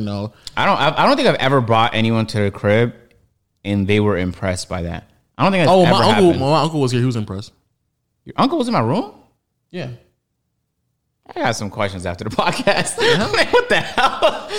I don't think I've ever brought anyone to the crib and they were impressed by that. I don't think that's ever happened. My uncle was here. He was impressed. Your uncle was in my room? Yeah. I got some questions after the podcast. Uh-huh. Man, what the hell?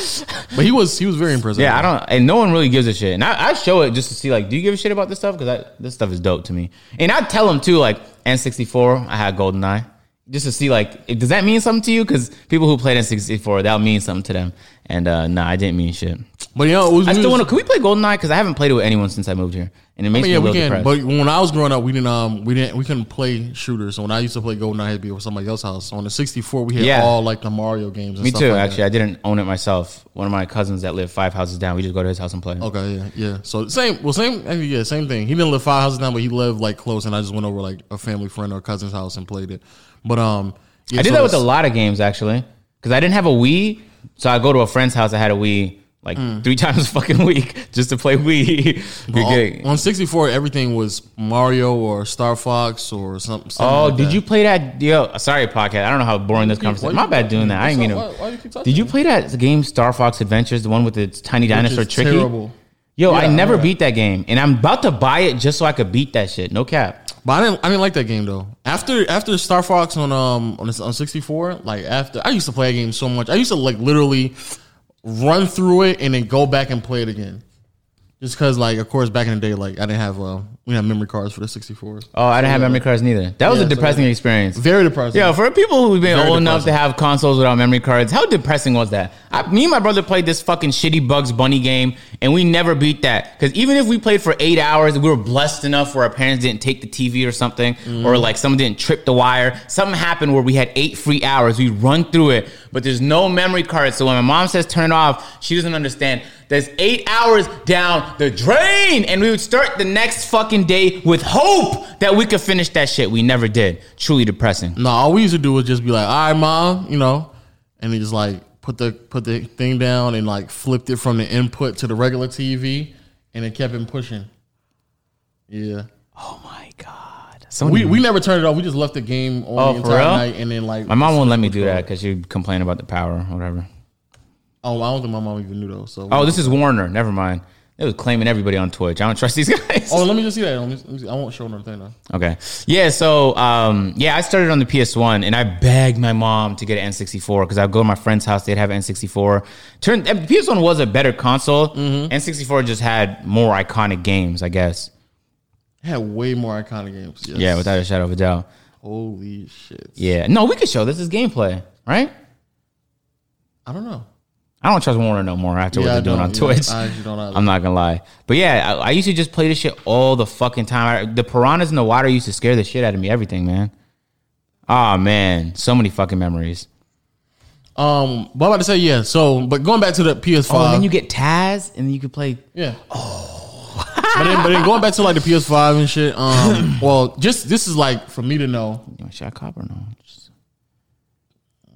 But he was very impressed. Yeah, I don't, and no one really gives a shit. And I show it just to see, like, do you give a shit about this stuff? Because this stuff is dope to me. And I tell them too, like, N64, I had Goldeneye, just to see, like, does that mean something to you? Because people who played N64, that'll mean something to them. And nah, I didn't mean shit. But I still want to. Can we play Goldeneye? Because I haven't played it with anyone since I moved here, and it makes me a little depressed. But when I was growing up, we couldn't play shooters. So when I used to play Goldeneye, it'd be over somebody else's house. So on the 64, we had all like the Mario games. And me stuff too. Like actually, that. I didn't own it myself. One of my cousins that lived 5 houses down, we just go to his house and play. Okay, yeah. So same thing. He didn't live 5 houses down, but he lived like close, and I just went over like a family friend or a cousin's house and played it. But I did that with a lot of games actually, because I didn't have a Wii. So I go to a friend's house. I had a Wii like 3 times a fucking week just to play Wii. On 64, everything was Mario or Star Fox or something. Oh, like did you play that? Yo, sorry, podcast. I don't know how boring this conversation is. My bad doing that. I didn't mean to. Did you play that game Star Fox Adventures, the one with the tiny dinosaur Tricky? Terrible. Yo, I never beat that game, and I'm about to buy it just so I could beat that shit. No cap. But I didn't like that game though. After Star Fox on 64, like after I used to play that game so much, I used to like literally run through it and then go back and play it again. Just because, like, of course, back in the day, like I didn't have we didn't have memory cards for the 64s. Oh, I didn't have memory cards neither. That was a depressing experience. Very depressing. Yeah, for people who've been old enough to have consoles without memory cards, how depressing was that? Me and my brother played this fucking shitty Bugs Bunny game, and we never beat that. Because even if we played for 8 hours, we were blessed enough where our parents didn't take the TV or something, or like someone didn't trip the wire. Something happened where we had 8 free hours. We run through it, but there's no memory cards. So when my mom says turn off, she doesn't understand. There's 8 hours down the drain. And we would start the next fucking day with hope that we could finish that shit. We never did. Truly depressing. No, all we used to do was just be like, all right, Mom, and then just like put the thing down and like flipped it from the input to the regular TV and it kept him pushing. Yeah. Oh, my God. So we never turned it off. We just left the game on the entire night. And then like my mom won't let me do that because she would complain about the power or whatever. Oh, I don't think my mom even knew though. So this is Warner. Never mind. It was claiming everybody on Twitch. I don't trust these guys. Oh, let me just see that. Let me see. I won't show another thing now. Okay. Yeah. So, I started on the PS1 and I begged my mom to get an N64 because I'd go to my friend's house. They'd have an N64. PS1 was a better console. Mm-hmm. N64 just had more iconic games, I guess. It had way more iconic games. Yes. Yeah, without a shadow of a doubt. Holy shit. Yeah. No, we could show this is gameplay, right? I don't know. I don't trust Warner no more after what they're doing on Twitch. I'm not going to lie. But yeah, I used to just play this shit all the fucking time. The piranhas in the water used to scare the shit out of me. Everything, man. Oh, man. So many fucking memories. What I'm about to say, yeah. So, but going back to the PS5. Oh, and then you get Taz and you could play. Yeah. Oh. but then going back to like the PS5 and shit. Well, just this is like for me to know. Should I cop or no?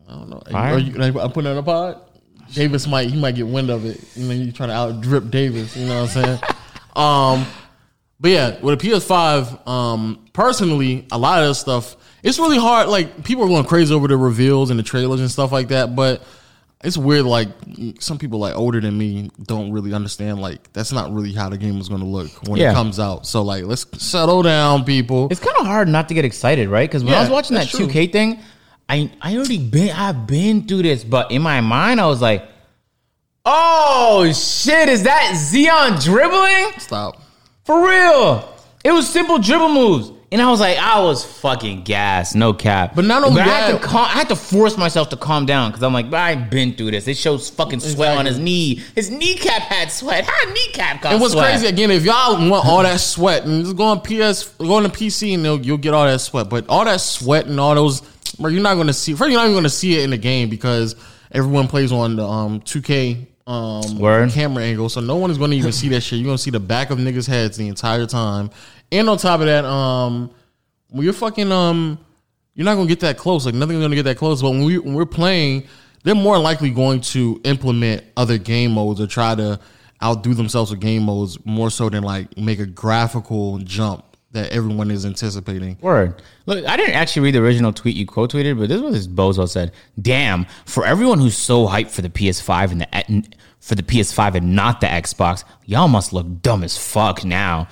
I don't know. Are you putting it on a pod? Davis might get wind of it. You're trying to out drip Davis. You know what I'm saying? But yeah, with a PS5, personally, a lot of this stuff, it's really hard. Like people are going crazy over the reveals and the trailers and stuff like that. But it's weird. Like some people like older than me don't really understand. Like that's not really how the game is going to look when it comes out. So like, let's settle down, people. It's kind of hard not to get excited, right? Because when I was watching that 2K thing. I've been through this, but in my mind I was like, oh shit, is that Zeon dribbling? Stop. For real. It was simple dribble moves. And I was like, I was fucking gassed, no cap. But not only that, I had to force myself to calm down because I'm like, I've been through this. It shows fucking sweat on his knee. His kneecap had sweat. How kneecap got sweat? And what's crazy again, if y'all want all that sweat, and just go on the PC and you'll get all that sweat. But all that sweat and all those, bro, you're not even gonna see it in the game because everyone plays on the 2K camera angle, so no one is gonna even see that shit. You're gonna see the back of niggas' heads the entire time. And on top of that, when you're fucking, you're not gonna get that close. Like nothing's gonna get that close. But when we're playing, they're more likely going to implement other game modes or try to outdo themselves with game modes more so than like make a graphical jump. that everyone is anticipating. Word. Look, I didn't actually read the original tweet you quote tweeted, but this was Bozo said, damn, for everyone who's so hyped for the PS5 and for the PS5 and not the Xbox, y'all must look dumb as fuck now.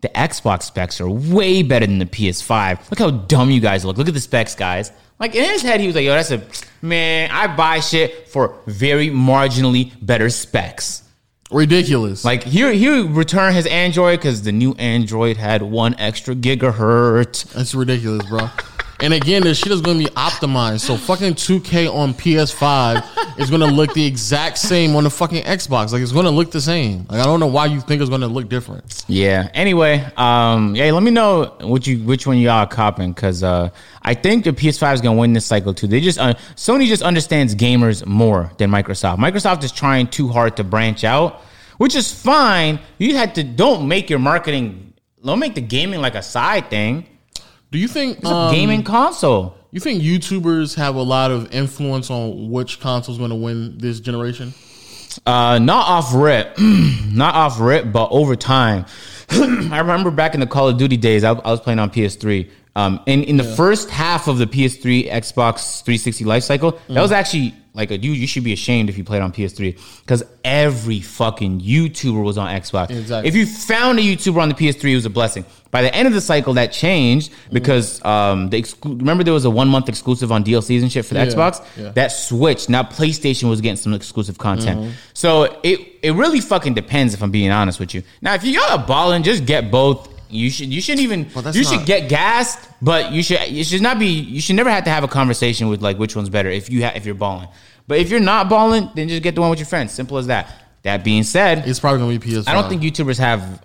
The Xbox specs are way better than the PS5. Look how dumb you guys look. Look at the specs, guys. Like, in his head, he was like, yo, that's a, man, I buy shit for very marginally better specs. Ridiculous. Like, he returned his Android because the new Android had one extra gigahertz. That's ridiculous, bro. And again, this shit is going to be optimized. So fucking 2K on PS5 is going to look the exact same on the fucking Xbox. Like, it's going to look the same. Like, I don't know why you think it's going to look different. Yeah. Anyway, hey, let me know which one y'all are copping, because I think the PS5 is going to win this cycle, too. They just Sony just understands gamers more than Microsoft. Microsoft is trying too hard to branch out, which is fine. You had to don't make the gaming like a side thing. Do you think it's a gaming console? You think YouTubers have a lot of influence on which console's going to win this generation? Not off rip, but over time. I remember back in the Call of Duty days, I was playing on PS3. The first half of the PS3 Xbox 360 life cycle, that was actually like, dude, you should be ashamed if you played on PS3, because every fucking YouTuber was on Xbox. Exactly. If you found a YouTuber on the PS3, it was a blessing. By the end of the cycle, that changed because remember there was a 1 month exclusive on DLCs and shit for the Xbox? Yeah. That switched. Now PlayStation was getting some exclusive content. Mm-hmm. So it really fucking depends, if I'm being honest with you. Now, if you got a ballin', just get both. You should get gassed, but you should never have to have a conversation with like which one's better if you're balling. But if you're not balling, then just get the one with your friends. Simple as that. That being said, it's probably gonna be PS5. I don't think YouTubers have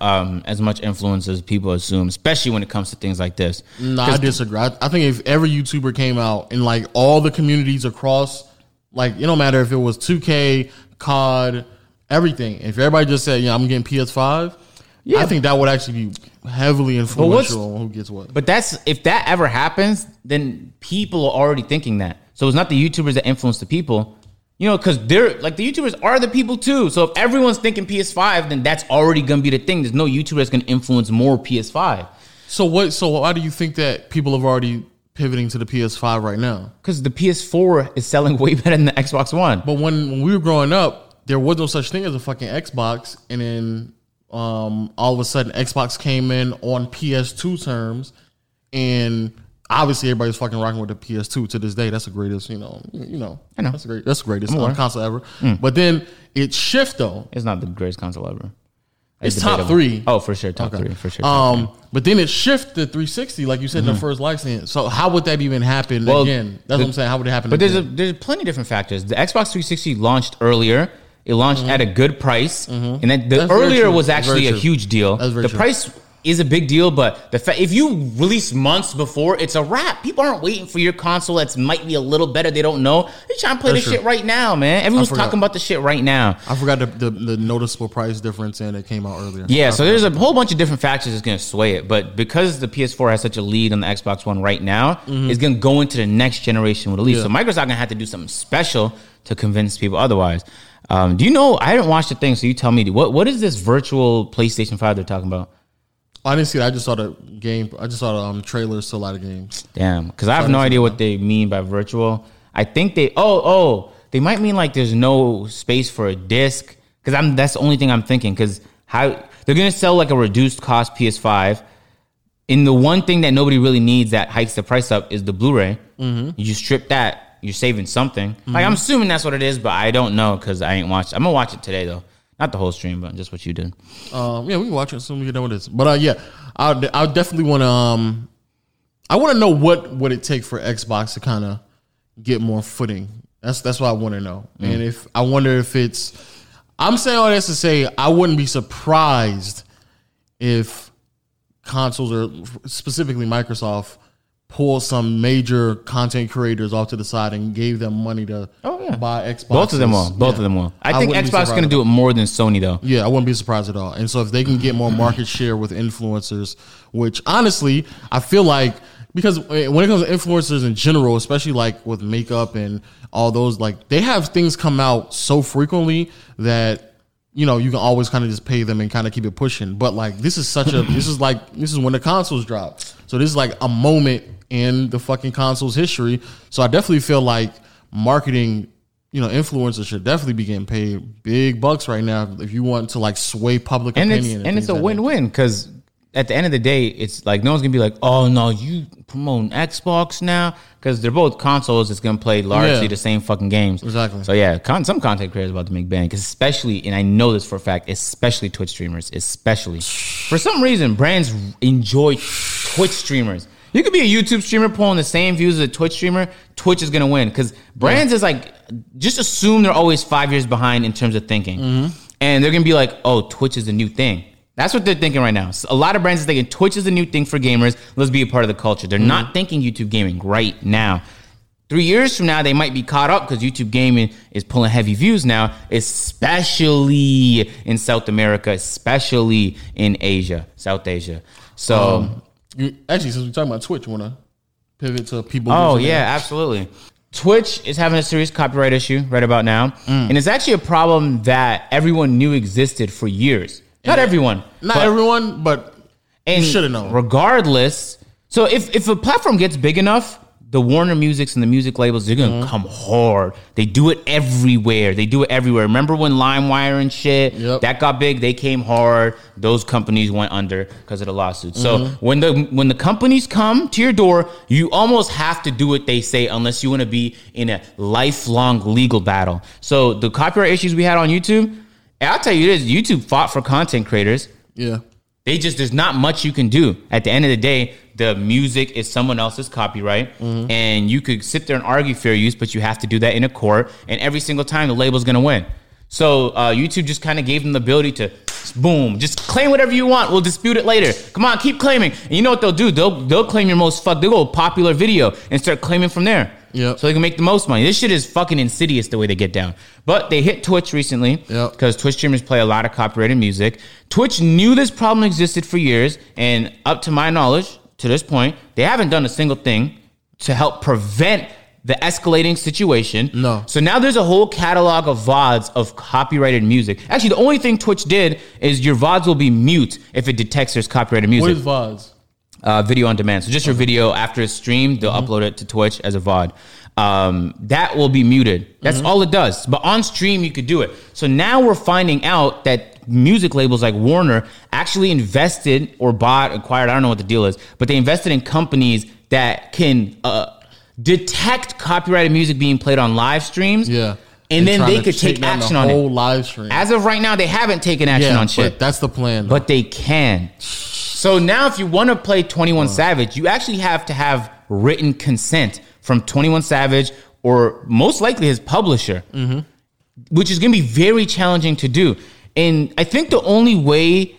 as much influence as people assume, especially when it comes to things like this. No, I disagree. I think if every YouTuber came out and like all the communities across, like it don't matter if it was 2K, COD, everything. If everybody just said, yeah, I'm getting PS5. Yeah. I think that would actually be heavily influential on who gets what. But that's if that ever happens, then people are already thinking that. So it's not the YouTubers that influence the people, you know, because they're like the YouTubers are the people too. So if everyone's thinking PS5, then that's already going to be the thing. There's no YouTuber that's going to influence more PS5. So why do you think that people have already pivoting to the PS5 right now? Because the PS4 is selling way better than the Xbox One. But when we were growing up, there was no such thing as a fucking Xbox, and then all of a sudden Xbox came in on PS2 terms, and obviously everybody's fucking rocking with the PS2 to this day. That's the greatest, I know. That's the greatest console ever. But then it shifted though. It's not the greatest console ever. It's top three. Oh, for sure. Top three, for sure. But then it shifted to 360, like you said in the first live scene. So how would that even happen again? That's what I'm saying. How would it happen again? But there's plenty of different factors. The Xbox 360 launched earlier. It launched at a good price, and then that's earlier was actually a huge deal. The price is a big deal, but if you release months before, it's a wrap. People aren't waiting for your console that might be a little better. They don't know. They're trying to play this shit right now, man. Everyone's talking about this shit right now. I forgot the noticeable price difference, and it came out earlier. Yeah, so there's a whole bunch of different factors that's going to sway it, but because the PS4 has such a lead on the Xbox One right now, it's going to go into the next generation with a lead. Yeah. So Microsoft's going to have to do something special to convince people otherwise. Do you know, I haven't watched the thing, so you tell me, what is this virtual PlayStation 5 they're talking about? I didn't see it. I just saw the game. I just saw the trailers to a lot of games. Damn, because I have no idea what they mean by virtual. I think they might mean like there's no space for a disc, because that's the only thing I'm thinking, because how they're going to sell like a reduced cost PS5. And the one thing that nobody really needs that hikes the price up is the Blu-ray. Mm-hmm. You strip that. You're saving something. Like, I'm assuming that's what it is, but I don't know because I ain't watched. I'm gonna watch it today though, not the whole stream, but just what you did. Yeah, we can watch it as soon as we get done with this. But I definitely want to. I want to know what would it take for Xbox to kind of get more footing. That's what I want to know. Mm. And if I wonder if it's, I'm saying all this to say I wouldn't be surprised if consoles or specifically Microsoft pull some major content creators off to the side and gave them money to buy Xbox. Both of them will. I think Xbox is going to do it more than Sony, though. Yeah, I wouldn't be surprised at all. And so if they can get more market share with influencers, which honestly, I feel like, because when it comes to influencers in general, especially like with makeup and all those, like they have things come out so frequently that you know, you can always kind of just pay them and kind of keep it pushing. But like, this is such a, this is when the consoles drop. So this is like a moment in the fucking console's history. So I definitely feel like marketing, you know, influencers should definitely be getting paid big bucks right now if you want to like sway public opinion. And it's a win-win because at the end of the day, it's like no one's going to be like, oh, no, you promoting Xbox now? Because they're both consoles that's going to play largely the same fucking games. Exactly. So, yeah, some content creators about to make bank, especially, and I know this for a fact, especially Twitch streamers, especially. For some reason, brands enjoy Twitch streamers. You could be a YouTube streamer pulling the same views as a Twitch streamer. Twitch is going to win because brands is like, just assume they're always 5 years behind in terms of thinking. Mm-hmm. And they're going to be like, oh, Twitch is the new thing. That's what they're thinking right now. So a lot of brands are thinking Twitch is the new thing for gamers. Let's be a part of the culture. They're not thinking YouTube gaming right now. 3 years from now, they might be caught up because YouTube gaming is pulling heavy views now, especially in South America, especially in Asia, South Asia. So... actually, since we're talking about Twitch, you want to pivot to people? Oh, yeah, absolutely. Twitch is having a serious copyright issue right about now. And it's actually a problem that everyone knew existed for years. Not everyone, but you should have known. Regardless, so if a platform gets big enough, the Warner Musics and the music labels, they're going to come hard. They do it everywhere. Remember when LimeWire and shit, that got big? They came hard. Those companies went under because of the lawsuits. So when the companies come to your door, you almost have to do what they say unless you want to be in a lifelong legal battle. So the copyright issues we had on YouTube, I'll tell you this, YouTube fought for content creators. Yeah. There's not much you can do. At the end of the day, the music is someone else's copyright, and you could sit there and argue fair use, but you have to do that in a court, and every single time the label's going to win. So YouTube just kind of gave them the ability to, boom, just claim whatever you want. We'll dispute it later. Come on, keep claiming. And you know what they'll do? They'll claim your most popular video and start claiming from there. Yep. So they can make the most money. This shit is fucking insidious the way they get down. But they hit Twitch recently because Twitch streamers play a lot of copyrighted music. Twitch knew this problem existed for years, and up to my knowledge, to this point, they haven't done a single thing to help prevent the escalating situation. No. So now there's a whole catalog of VODs of copyrighted music. Actually, the only thing Twitch did is your VODs will be mute if it detects there's copyrighted music. What is VODs? Video on demand. So just your video after it's streamed, they'll upload it to Twitch as a VOD. That will be muted. That's all it does. But on stream, you could do it. So now we're finding out that music labels like Warner actually invested or acquired, I don't know what the deal is, but they invested in companies that can detect copyrighted music being played on live streams. Yeah. And then they could take action on it. Whole live stream. As of right now, they haven't taken action on shit. That's the plan. But they can. So now if you want to play 21 Savage, you actually have to have written consent from 21 Savage or most likely his publisher, which is going to be very challenging to do. And I think the only way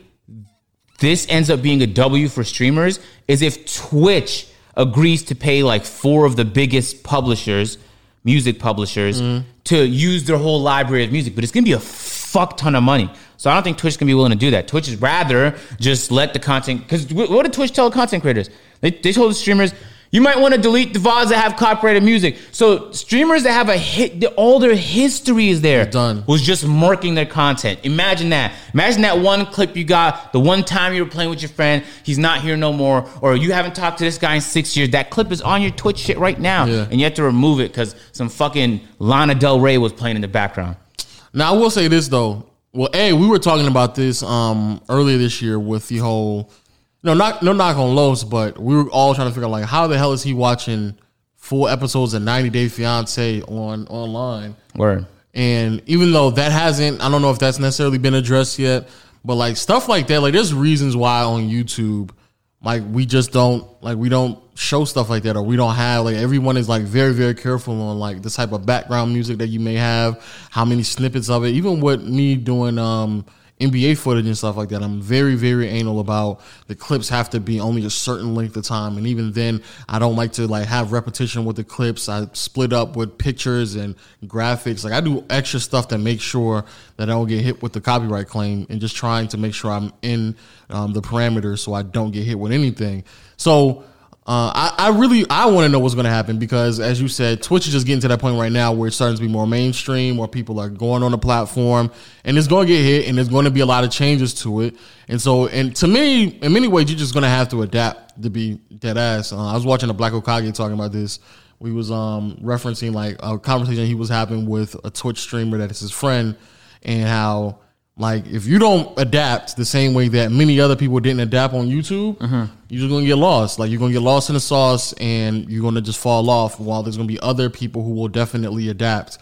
this ends up being a W for streamers is if Twitch agrees to pay like four of the biggest publishers, music publishers, to use their whole library of music. But it's going to be a fuck ton of money. So I don't think Twitch can be willing to do that. Twitch is rather just let the content... Because what did Twitch tell content creators? They told the streamers, you might want to delete the VODs that have copyrighted music. So streamers that have a hit, all their history is there. It's done. Was just marking their content. Imagine that. Imagine that one clip you got, the one time you were playing with your friend, he's not here no more, or you haven't talked to this guy in 6 years. That clip is on your Twitch shit right now, and you have to remove it because some fucking Lana Del Rey was playing in the background. Now, I will say this, though. Well, hey, we were talking about this earlier this year with the whole, knock on Los, but we were all trying to figure out, like, how the hell is he watching full episodes of 90 Day Fiancé online? Word. And even though that hasn't, I don't know if that's necessarily been addressed yet, but, like, stuff like that, like, there's reasons why on YouTube, like, we just don't, like, we don't show stuff like that, or we don't have, like, everyone is, like, very, very careful on, like, the type of background music that you may have, how many snippets of it. Even with me doing NBA footage and stuff like that, I'm very, very anal about the clips have to be only a certain length of time, and even then, I don't like to, like, have repetition with the clips. I split up with pictures and graphics. Like, I do extra stuff to make sure that I don't get hit with the copyright claim, and just trying to make sure I'm in the parameters so I don't get hit with anything. So I want to know what's going to happen because, as you said, Twitch is just getting to that point right now where it's starting to be more mainstream, where people are going on the platform, and it's going to get hit, and there's going to be a lot of changes to it. And so, and to me, in many ways, you're just going to have to adapt to be dead ass. I was watching a Black Okage talking about this. We was referencing like a conversation he was having with a Twitch streamer that is his friend, and how, like, if you don't adapt the same way that many other people didn't adapt on YouTube, you're just going to get lost. Like, you're going to get lost in the sauce, and you're going to just fall off, while there's going to be other people who will definitely adapt.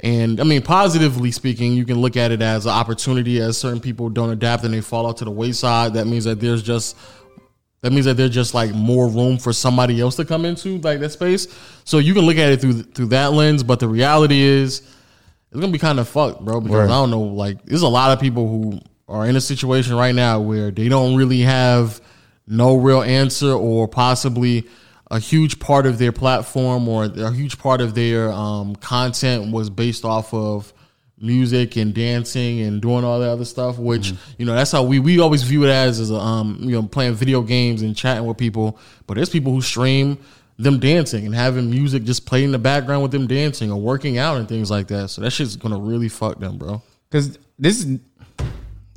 And, I mean, positively speaking, you can look at it as an opportunity. As certain people don't adapt and they fall out to the wayside, that means that there's just... that means that there's just like more room for somebody else to come into like that space. So you can look at it through that lens, but the reality is it's gonna be kind of fucked, bro. Because I don't know, like there's a lot of people who are in a situation right now where they don't really have no real answer, or possibly a huge part of their platform or a huge part of their content was based off of music and dancing and doing all that other stuff, which you know, that's how we always view it as a, you know, playing video games and chatting with people. But there's people who stream them dancing and having music just play in the background with them dancing or working out and things like that. So that shit's gonna really fuck them, bro. Because this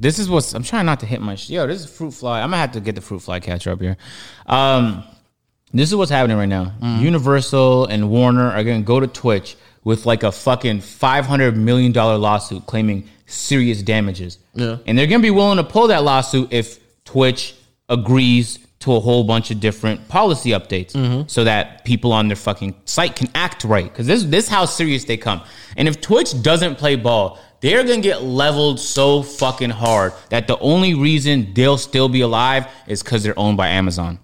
is what's... I'm trying not to hit my this is fruit fly. I'm gonna have to get the fruit fly catcher up here. This is what's happening right now. Universal and Warner are gonna go to Twitch with like a fucking $500 million lawsuit claiming serious damages. Yeah. And they're going to be willing to pull that lawsuit if Twitch agrees to a whole bunch of different policy updates so that people on their fucking site can act right. Because this is how serious they come. And if Twitch doesn't play ball, they're going to get leveled so fucking hard that the only reason they'll still be alive is because they're owned by Amazon.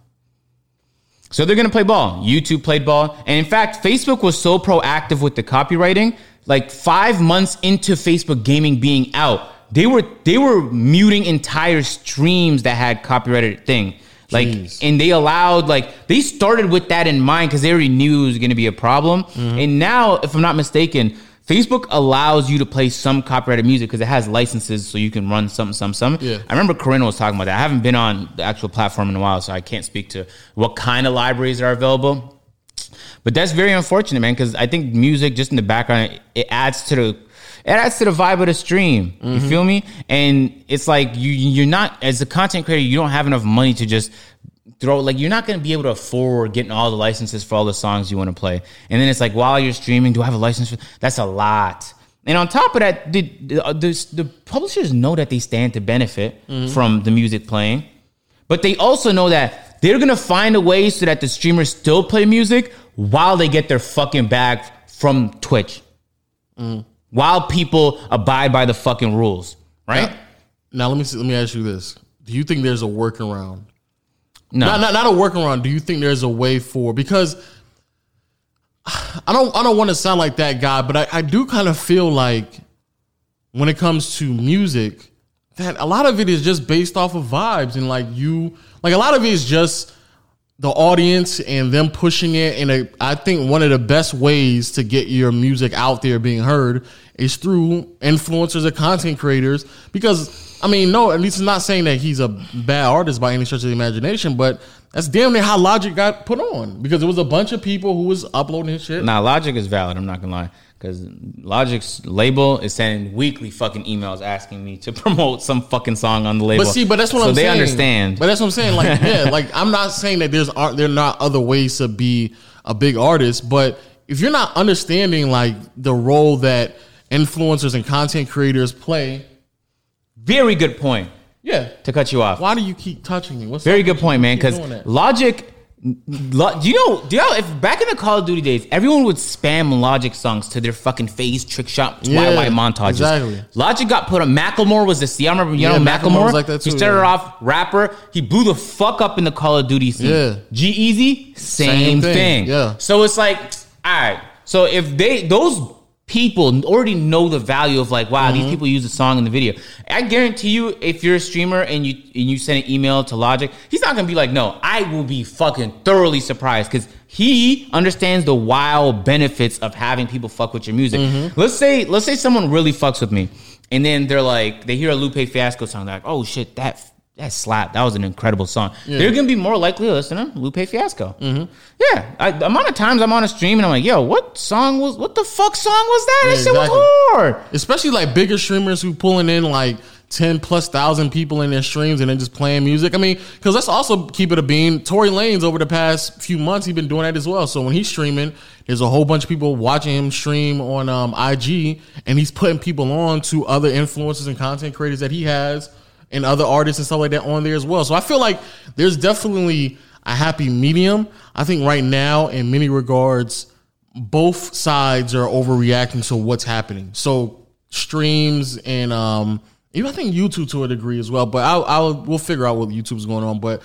So they're going to play ball. YouTube played ball. And in fact, Facebook was so proactive with the copywriting, like 5 months into Facebook gaming being out, they were muting entire streams that had copyrighted thing. Like, and they allowed, like, they started with that in mind because they already knew it was going to be a problem. And now, if I'm not mistaken, Facebook allows you to play some copyrighted music because it has licenses, so you can run some. Yeah. I remember Corinna was talking about that. I haven't been on the actual platform in a while, so I can't speak to what kind of libraries are available. But that's very unfortunate, man, because I think music just in the background, it adds to the... it adds to the vibe of the stream. You feel me? And it's like you're not, as a content creator, you don't have enough money to just throw, like, you're not going to be able to afford getting all the licenses for all the songs you want to play. And then it's like, while you're streaming, do I have a license for... that's a lot. And on top of that, the publishers know that they stand to benefit from the music playing, but they also know that they're going to find a way so that the streamers still play music while they get their fucking bag from Twitch, while people abide by the fucking rules, right? Now let me ask you this. Do you think there's a workaround? No. Not a workaround. Do you think there's a way for... because I don't want to sound like that guy, but I do kind of feel like when it comes to music, that a lot of it is just based off of vibes, and like you... like a lot of it is just the audience and them pushing it. And I think one of the best ways to get your music out there being heard is through influencers or content creators. Because... I mean, no, at least I'm not saying that he's a bad artist by any stretch of the imagination, but that's damn near how Logic got put on, because it was a bunch of people who was uploading his shit. Nah, Logic is valid. I'm not going to lie, because Logic's label is sending weekly fucking emails asking me to promote some fucking song on the label. But see, but that's what I'm saying. So they understand. But that's what I'm saying. Like, yeah, like I'm not saying that there are not other ways to be a big artist, but if you're not understanding like the role that influencers and content creators play... very good point. Yeah. To cut you off. Why do you keep touching me? What's very good point, man, because Logic... Do you know if back in the Call of Duty days, everyone would spam Logic songs to their fucking phase, trick shot, twilight montages. Exactly. Logic got put on... Macklemore was the CEO. I remember, you know, Macklemore was like that too. He started off rapper. He blew the fuck up in the Call of Duty scene. Yeah. G-Eazy, same thing. Yeah. So it's like, all right. So if those people already know the value of like, wow, these people use the song in the video. I guarantee you, if you're a streamer and you send an email to Logic, he's not going to be like, no, I will be fucking thoroughly surprised, because he understands the wild benefits of having people fuck with your music. Let's say someone really fucks with me, and then they're like, they hear a Lupe Fiasco song, they're like, oh shit, that That slapped. That was an incredible song. Yeah. They're going to be more likely to listen to Lupe Fiasco. Mm-hmm. Yeah. The amount of times I'm on a stream and I'm like, yo, what the fuck song was that? Yeah, that shit was hard. Especially like bigger streamers who pulling in like 10 plus thousand people in their streams and then just playing music. I mean, because let's also keep it a beam. Tory Lanez over the past few months, he's been doing that as well. So when he's streaming, there's a whole bunch of people watching him stream on IG, and he's putting people on to other influencers and content creators that he has, and other artists and stuff like that on there as well. So I feel like there's definitely a happy medium. I think right now, in many regards, both sides are overreacting to what's happening. So streams and even I think YouTube to a degree as well. But we'll figure out what YouTube's going on. But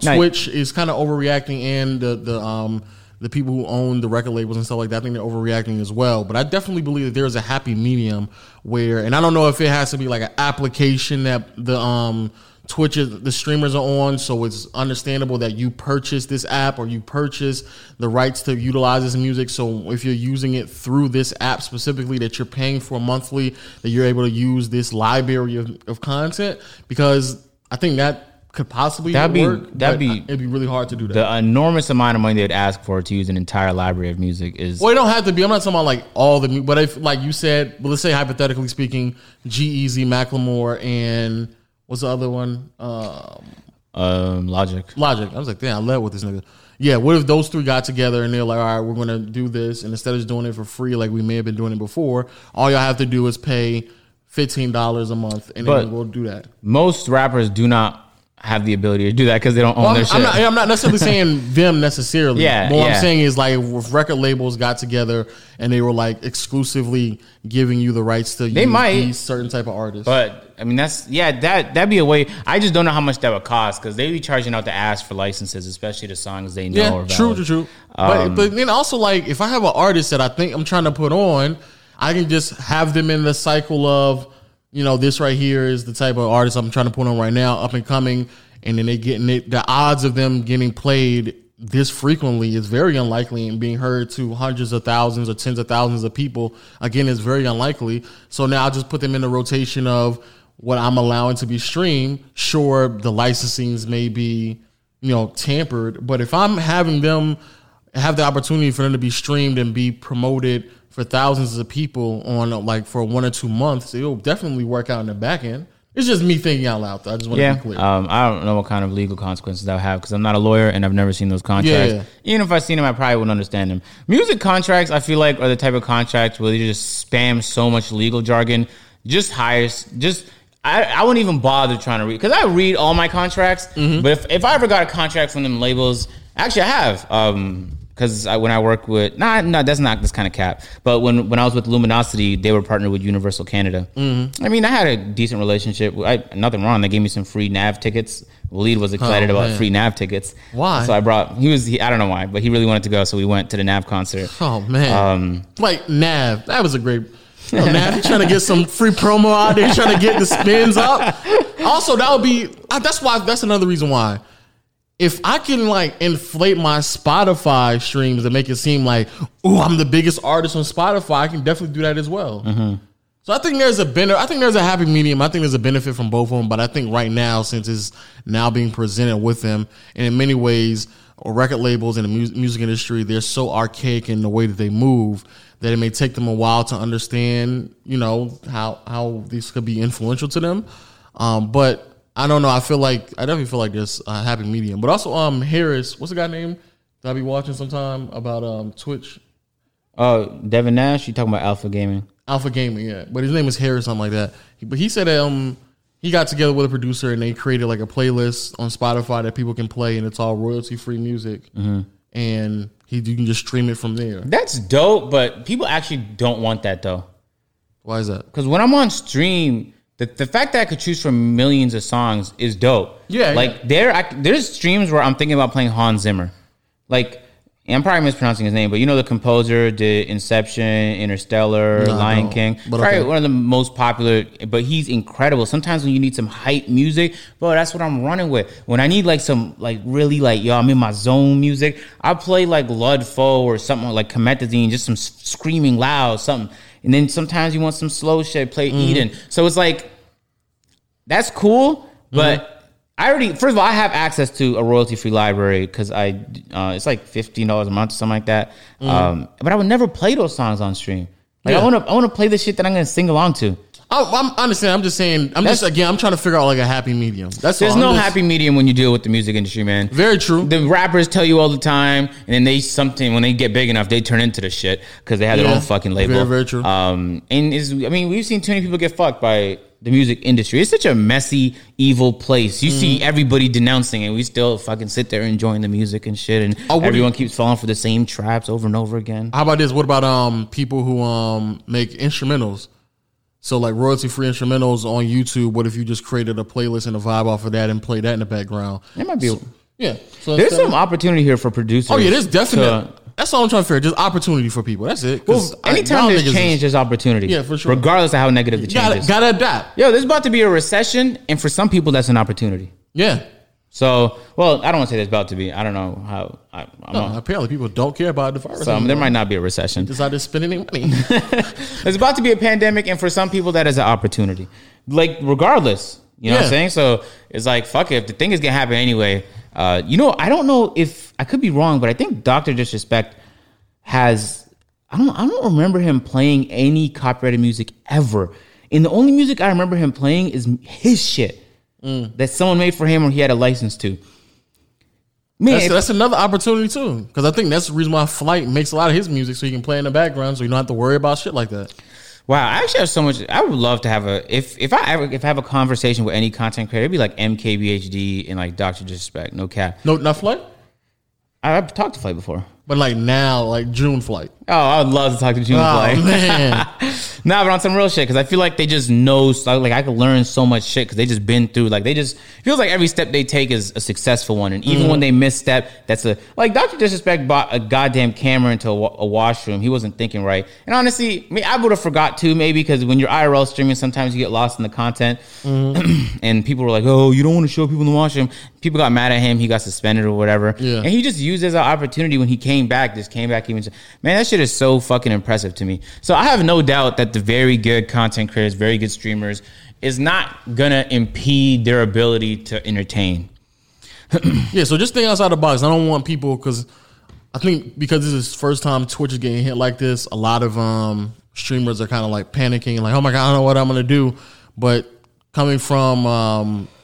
Twitch is kind of overreacting, and the people who own the record labels and stuff like that, I think they're overreacting as well. But I definitely believe that there is a happy medium where, and I don't know if it has to be like an application that the Twitch, the streamers are on, so it's understandable that you purchase this app or you purchase the rights to utilize this music. So if you're using it through this app specifically that you're paying for monthly, that you're able to use this library of content, because I think that could possibly work. It'd be really hard to do that. The enormous amount of money they'd ask for to use an entire library of music is... Well, it don't have to be. I'm not talking about like all the... But if, like you said, well, let's say hypothetically speaking, G-Eazy, Macklemore, and what's the other one? Logic. I was like, damn, I led with this nigga. Yeah, what if those three got together and they're like, all right, we're going to do this, and instead of just doing it for free like we may have been doing it before, all y'all have to do is pay $15 a month, and then we'll do that. Most rappers do not have the ability to do that because they don't own their shit. I'm not necessarily saying them necessarily. Yeah, what I'm saying is, like, if record labels got together and they were like exclusively giving you the rights to these certain type of artists. But I mean, that'd be a way. I just don't know how much that would cost because they be charging out the ass for licenses, especially the songs they know. Yeah, are valid. True. But then also, like, if I have an artist that I think I'm trying to put on, I can just have them in the cycle of, you know, this right here is the type of artist I'm trying to put on right now, up and coming, and then they getting it. The odds of them getting played this frequently is very unlikely, and being heard to hundreds of thousands or tens of thousands of people, again, is very unlikely. So now I'll just put them in the rotation of what I'm allowing to be streamed. Sure, the licensings may be, you know, tampered, but if I'm having them have the opportunity for them to be streamed and be promoted for thousands of people on, like, for 1 or 2 months, it'll definitely work out in the back end. It's just me thinking out loud, though. I just want to be clear. I don't know what kind of legal consequences that will have because I'm not a lawyer and I've never seen those contracts. Yeah. Even if I've seen them, I probably wouldn't understand them. Music contracts, I feel like, are the type of contracts where they just spam so much legal jargon. I wouldn't even bother trying to read because I read all my contracts. Mm-hmm. But if I ever got a contract from them labels, actually I have. Because when I worked with... No, that's not this kind of cap. But when I was with Luminosity, they were partnered with Universal Canada. Mm-hmm. I mean, I had a decent relationship. Nothing wrong. They gave me some free nav tickets. Waleed was excited about free nav tickets. Why? So I brought... I don't know why, but he really wanted to go, so we went to the nav concert. Oh, man. Nav. That was a great... You know, nav, you're trying to get some free promo out there. You're trying to get the spins up. Also, that would be... That's another reason why. If I can, like, inflate my Spotify streams and make it seem like, oh, I'm the biggest artist on Spotify, I can definitely do that as well. Mm-hmm. So I think there's a happy medium. I think there's a benefit from both of them. But I think right now, since it's now being presented with them, and in many ways, record labels in the music industry, they're so archaic in the way that they move that it may take them a while to understand, you know, how these could be influential to them. But I don't know. I definitely feel like there's a happy medium. But also, Harris, what's the guy name that I be watching sometime about Twitch? Devin Nash. You talking about Alpha Gaming? Alpha Gaming, yeah. But his name is Harris, something like that. But he said he got together with a producer and they created like a playlist on Spotify that people can play, and it's all royalty-free music. Mm-hmm. And you can just stream it from there. That's dope, but people actually don't want that though. Why is that? Because when I'm on stream, the fact that I could choose from millions of songs is dope. Yeah. There's streams where I'm thinking about playing Hans Zimmer. Like, I'm probably mispronouncing his name, but you know the composer did Inception, Interstellar, Lion King. Probably one of the most popular, but he's incredible. Sometimes when you need some hype music, bro, that's what I'm running with. When I need like some, like really like, yo, I'm in my zone music, I play like Lud Foe or something like Comethazine, just some screaming loud, something. And then sometimes you want some slow shit, play Eden. So it's like, that's cool, but I already, first of all, I have access to a royalty-free library because I, it's like $15 a month or something like that. Mm-hmm. But I would never play those songs on stream. Like yeah. I want to play the shit that I'm going to sing along to. I understand. I'm just saying. I'm trying to figure out like a happy medium. Happy medium when you deal with the music industry, man. Very true. The rappers tell you all the time, and then when they get big enough, they turn into the shit because they have their own fucking label. Very, very true. We've seen too many people get fucked by the music industry. It's such a messy, evil place. You see everybody denouncing it. We still fucking sit there enjoying the music and shit, and everyone keeps falling for the same traps over and over again. How about this? What about people who make instrumentals? So like royalty-free instrumentals on YouTube, what if you just created a playlist and a vibe off of that and play that in the background? It might be. So there's some opportunity here for producers. Oh, yeah, there's definitely. That's all I'm trying to figure out. Just opportunity for people. That's it. Well, anytime there's change, there's opportunity. Yeah, for sure. Regardless of how negative the change is. Gotta adapt. Yo, there's about to be a recession, and for some people, that's an opportunity. Yeah. So, I don't want to say there's about to be. I don't know how. Apparently, people don't care about the virus. So there might not be a recession. They decided to spend any money. There's about to be a pandemic, and for some people, that is an opportunity. Like, regardless, you know what I'm saying? So it's like, fuck it. If the thing is gonna happen anyway, I don't know if I could be wrong, but I think Dr. Disrespect has. I don't remember him playing any copyrighted music ever, and the only music I remember him playing is his shit. That someone made for him or he had a license to. Man, that's another opportunity too, because I think that's the reason why Flight makes a lot of his music, so you can play in the background, so you don't have to worry about shit like that. Wow, I actually have so much. I would love to have if I have a conversation with any content creator, it'd be like MKBHD and like Dr. Disrespect. No cap. No, not Flight. I've talked to Flight before. But like now, like June Flight. Oh, I would love to talk to June Flight. Oh, man. Nah, but on some real shit, because I feel like they just know, like I could learn so much shit because they just been through, like it feels like every step they take is a successful one. And even when they misstep, like Dr. Disrespect bought a goddamn camera into a washroom. He wasn't thinking right. And honestly, I would have forgot too, maybe, because when you're IRL streaming, sometimes you get lost in the content. And people were like, oh, you don't want to show people in the washroom. People got mad at him. He got suspended or whatever. Yeah. And he just used it as an opportunity when he came back even. Man, that shit is so fucking impressive to me. So I have no doubt that the very good content creators, very good streamers, is not gonna impede their ability to entertain. Yeah, so just think outside the box. I don't want people, because this is first time Twitch is getting hit like this, a lot of streamers are kind of like panicking, like, oh my God, I don't know what I'm gonna do. But coming from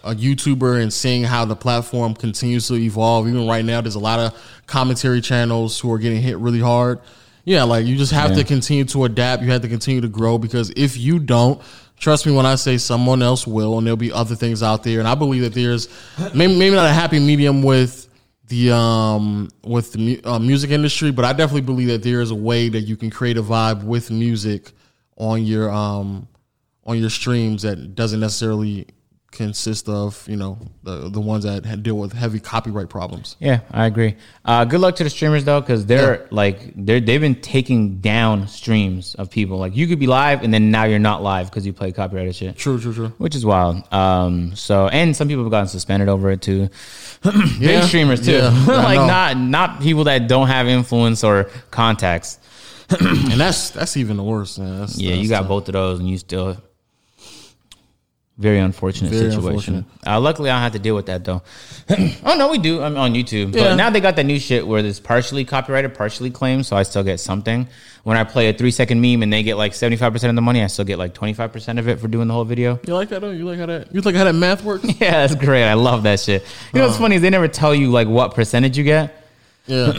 a YouTuber and seeing how the platform continues to evolve, even right now, there's a lot of commentary channels who are getting hit really hard. Yeah, like you just have to continue to adapt. You have to continue to grow, because if you don't, trust me when I say someone else will, and there'll be other things out there. And I believe that there's maybe not a happy medium with the music industry, but I definitely believe that there is a way that you can create a vibe with music on your streams that doesn't necessarily consist of, the ones that deal with heavy copyright problems. Yeah, I agree. Good luck to the streamers, though, because they've been taking down streams of people. Like, you could be live, and then now you're not live because you play copyrighted shit. True. Which is wild. And some people have gotten suspended over it, too. Big streamers, too. Yeah, like, not people that don't have influence or contacts. And that's even the worst, man. You got both of those, and you still... Very unfortunate situation. Luckily, I don't have to deal with that, though. Oh, no, we do. I'm on YouTube. Yeah. But now they got that new shit where it's partially copyrighted, partially claimed, so I still get something. When I play a 3-second meme and they get like 75% of the money, I still get like 25% of it for doing the whole video. You like that, though? You like how that math works? Yeah, that's great. I love that shit. You know what's funny is they never tell you like what percentage you get. Yeah.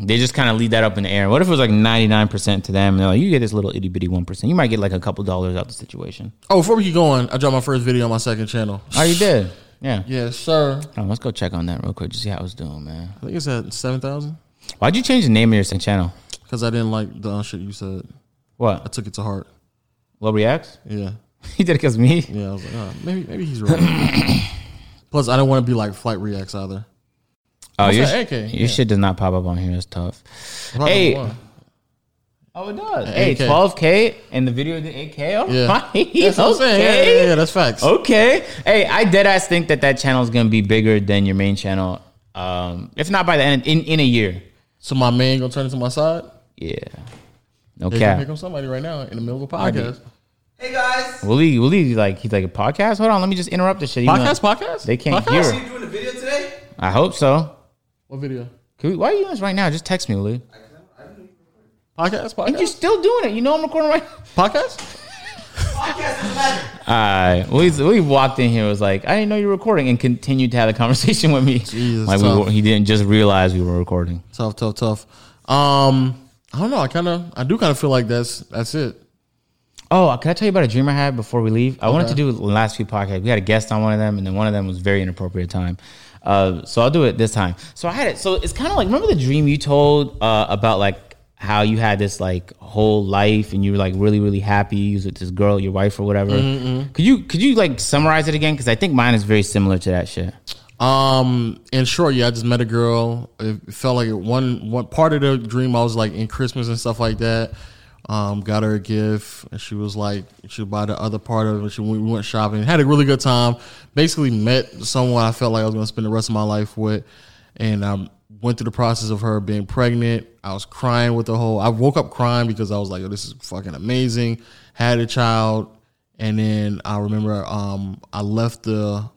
They just kind of leave that up in the air. What if it was like 99% to them? No, you get this little itty bitty 1%. You might get like a couple dollars out the situation. Oh, before we keep going, I dropped my first video on my second channel. Oh, you did? Yeah. Yes, sir. Oh, let's go check on that real quick. Just see how it's doing, man. I think it's at 7,000. Why'd you change the name of your second channel? Because I didn't like the shit you said. What? I took it to heart. Low reacts? Yeah. He did it because me? Yeah, I was like, oh, maybe he's right. Plus, I don't want to be like Flight reacts either. Oh, your shit does not pop up on here. That's tough. Hey. Oh, it does. Hey, 12K and the video did 8K? Oh, yeah. That's what I'm saying. Yeah, that's facts. Okay. Hey, I deadass think that channel is going to be bigger than your main channel. If not by the end, in a year. So my main going to turn into my side? Yeah. Okay. They can pick up somebody right now in the middle of a podcast. Hey guys. Willie, like he's like a podcast. Hold on, let me just interrupt this shit. Podcast. They can't hear. Are you doing a video today? I hope so. What video? Why are you doing this right now? Just text me, Willie. Podcast. And you're still doing it. You know I'm recording right now. Podcast. We walked in here. Was like, I didn't know you were recording, and continued to have a conversation with me. Jesus, like he didn't just realize we were recording. Tough. I don't know. I do kind of feel like that's it. Oh, can I tell you about a dream I had before we leave? I wanted to do the last few podcasts. We had a guest on one of them, and then one of them was very inappropriate time. So I'll do it this time. So I had it. So it's kind of like, remember the dream you told about like how you had this like whole life and you were like really, really happy. You was with this girl, your wife or whatever. Mm-hmm. Could you like summarize it again? Because I think mine is very similar to that shit. And sure, yeah, I just met a girl. It felt like one part of the dream I was like in Christmas and stuff like that. Got her a gift, and she was like, she would buy the other part of it. We went shopping, had a really good time. Basically, met someone I felt like I was going to spend the rest of my life with, and I went through the process of her being pregnant. I was crying with the whole. I woke up crying because I was like, "Oh, this is fucking amazing." Had a child, and then I remember I left the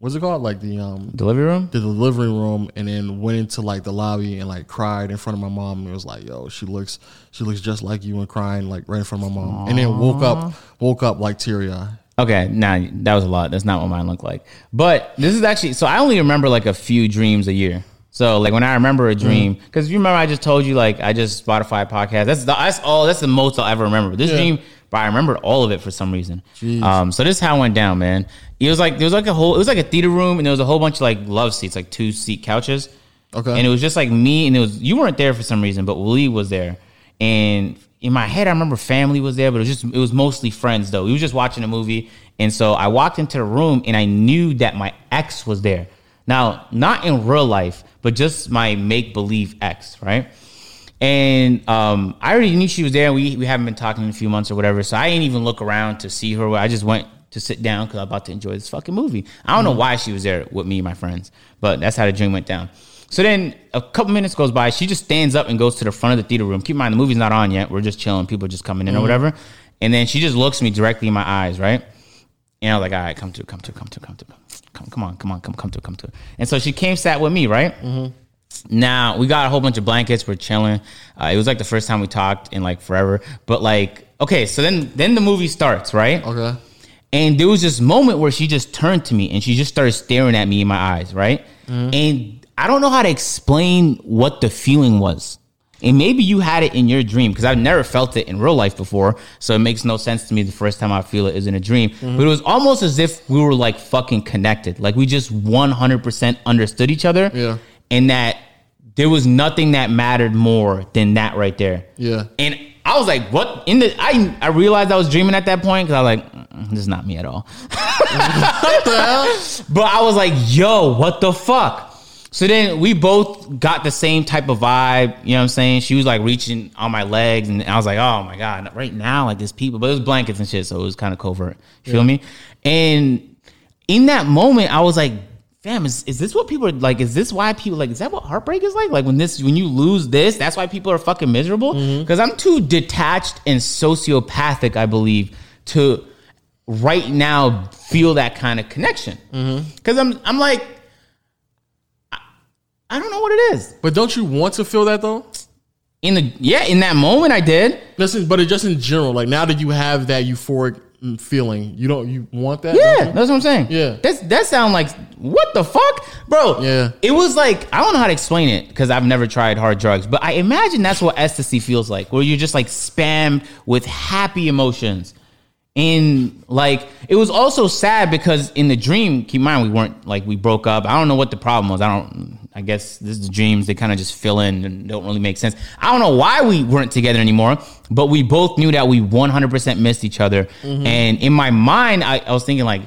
what's it called, like the delivery room, and then went into like the lobby and like cried in front of my mom, and it was like, yo, she looks just like you, and crying like right in front of my mom. Aww. And then woke up like teary-eyed. Okay, nah, that was a lot. That's not what mine looked like, but this is actually, so I only remember like a few dreams a year. So like when I remember a dream, because you remember I just told you like I just Spotify podcast. That's the most I'll ever remember. But this dream, but I remembered all of it for some reason. Jeez. So this is how it went down, man. It was like it was like a theater room, and there was a whole bunch of like love seats, like 2-seat couches. Okay, and it was just like me, and it was, you weren't there for some reason, but Willie was there, and in my head I remember family was there, but it was mostly friends though. We were just watching a movie, and so I walked into the room, and I knew that my ex was there. Now, not in real life, but just my make-believe ex, right? And I already knew she was there. We haven't been talking in a few months or whatever, so I didn't even look around to see her. I just went to sit down because I'm about to enjoy this fucking movie. I don't know why she was there with me and my friends, but that's how the dream went down. So then a couple minutes goes by. She just stands up and goes to the front of the theater room. Keep in mind, the movie's not on yet. We're just chilling. People are just coming in or whatever. And then she just looks me directly in my eyes, right? And I was like, all right, come to it. And so she came, sat with me, right? Mm-hmm. Now, we got a whole bunch of blankets. We're chilling. It was like the first time we talked in like forever. But like, okay, so then the movie starts, right? Okay. And there was this moment where she just turned to me and she just started staring at me in my eyes, right? Mm-hmm. And I don't know how to explain what the feeling was. And maybe you had it in your dream, because I've never felt it in real life before, so it makes no sense to me. The first time I feel it is in a dream. Mm-hmm. But it was almost as if we were like fucking connected. Like we just 100% understood each other. Yeah. And that there was nothing that mattered more than that right there. Yeah. And I was like, what? I realized I was dreaming at that point, because I was like, this is not me at all. What the hell? But I was like, yo, what the fuck? So then we both got the same type of vibe, you know what I'm saying? She was like reaching on my legs, and I was like, oh my God, right now, like this people, but it was blankets and shit, so it was kind of covert. You feel me? And in that moment, I was like, fam, is this what people are like? Is this why people like, is that what heartbreak is like? Like when you lose this, that's why people are fucking miserable? Because I'm too detached and sociopathic, I believe, to right now feel that kind of connection. Because I'm like, I don't know what it is. But don't you want to feel that though? In that moment I did. Listen, but it just in general, like now that you have that euphoric feeling, you want that? Yeah, that's what I'm saying. Yeah. That sounds like, what the fuck? Bro, yeah. It was like, I don't know how to explain it because I've never tried hard drugs, but I imagine that's what ecstasy feels like, where you're just like spammed with happy emotions. And like, it was also sad because in the dream, keep in mind, we broke up. I don't know what the problem was. I guess this is dreams. They kind of just fill in and don't really make sense. I don't know why we weren't together anymore, but we both knew that we 100% missed each other. Mm-hmm. And in my mind, I was thinking like,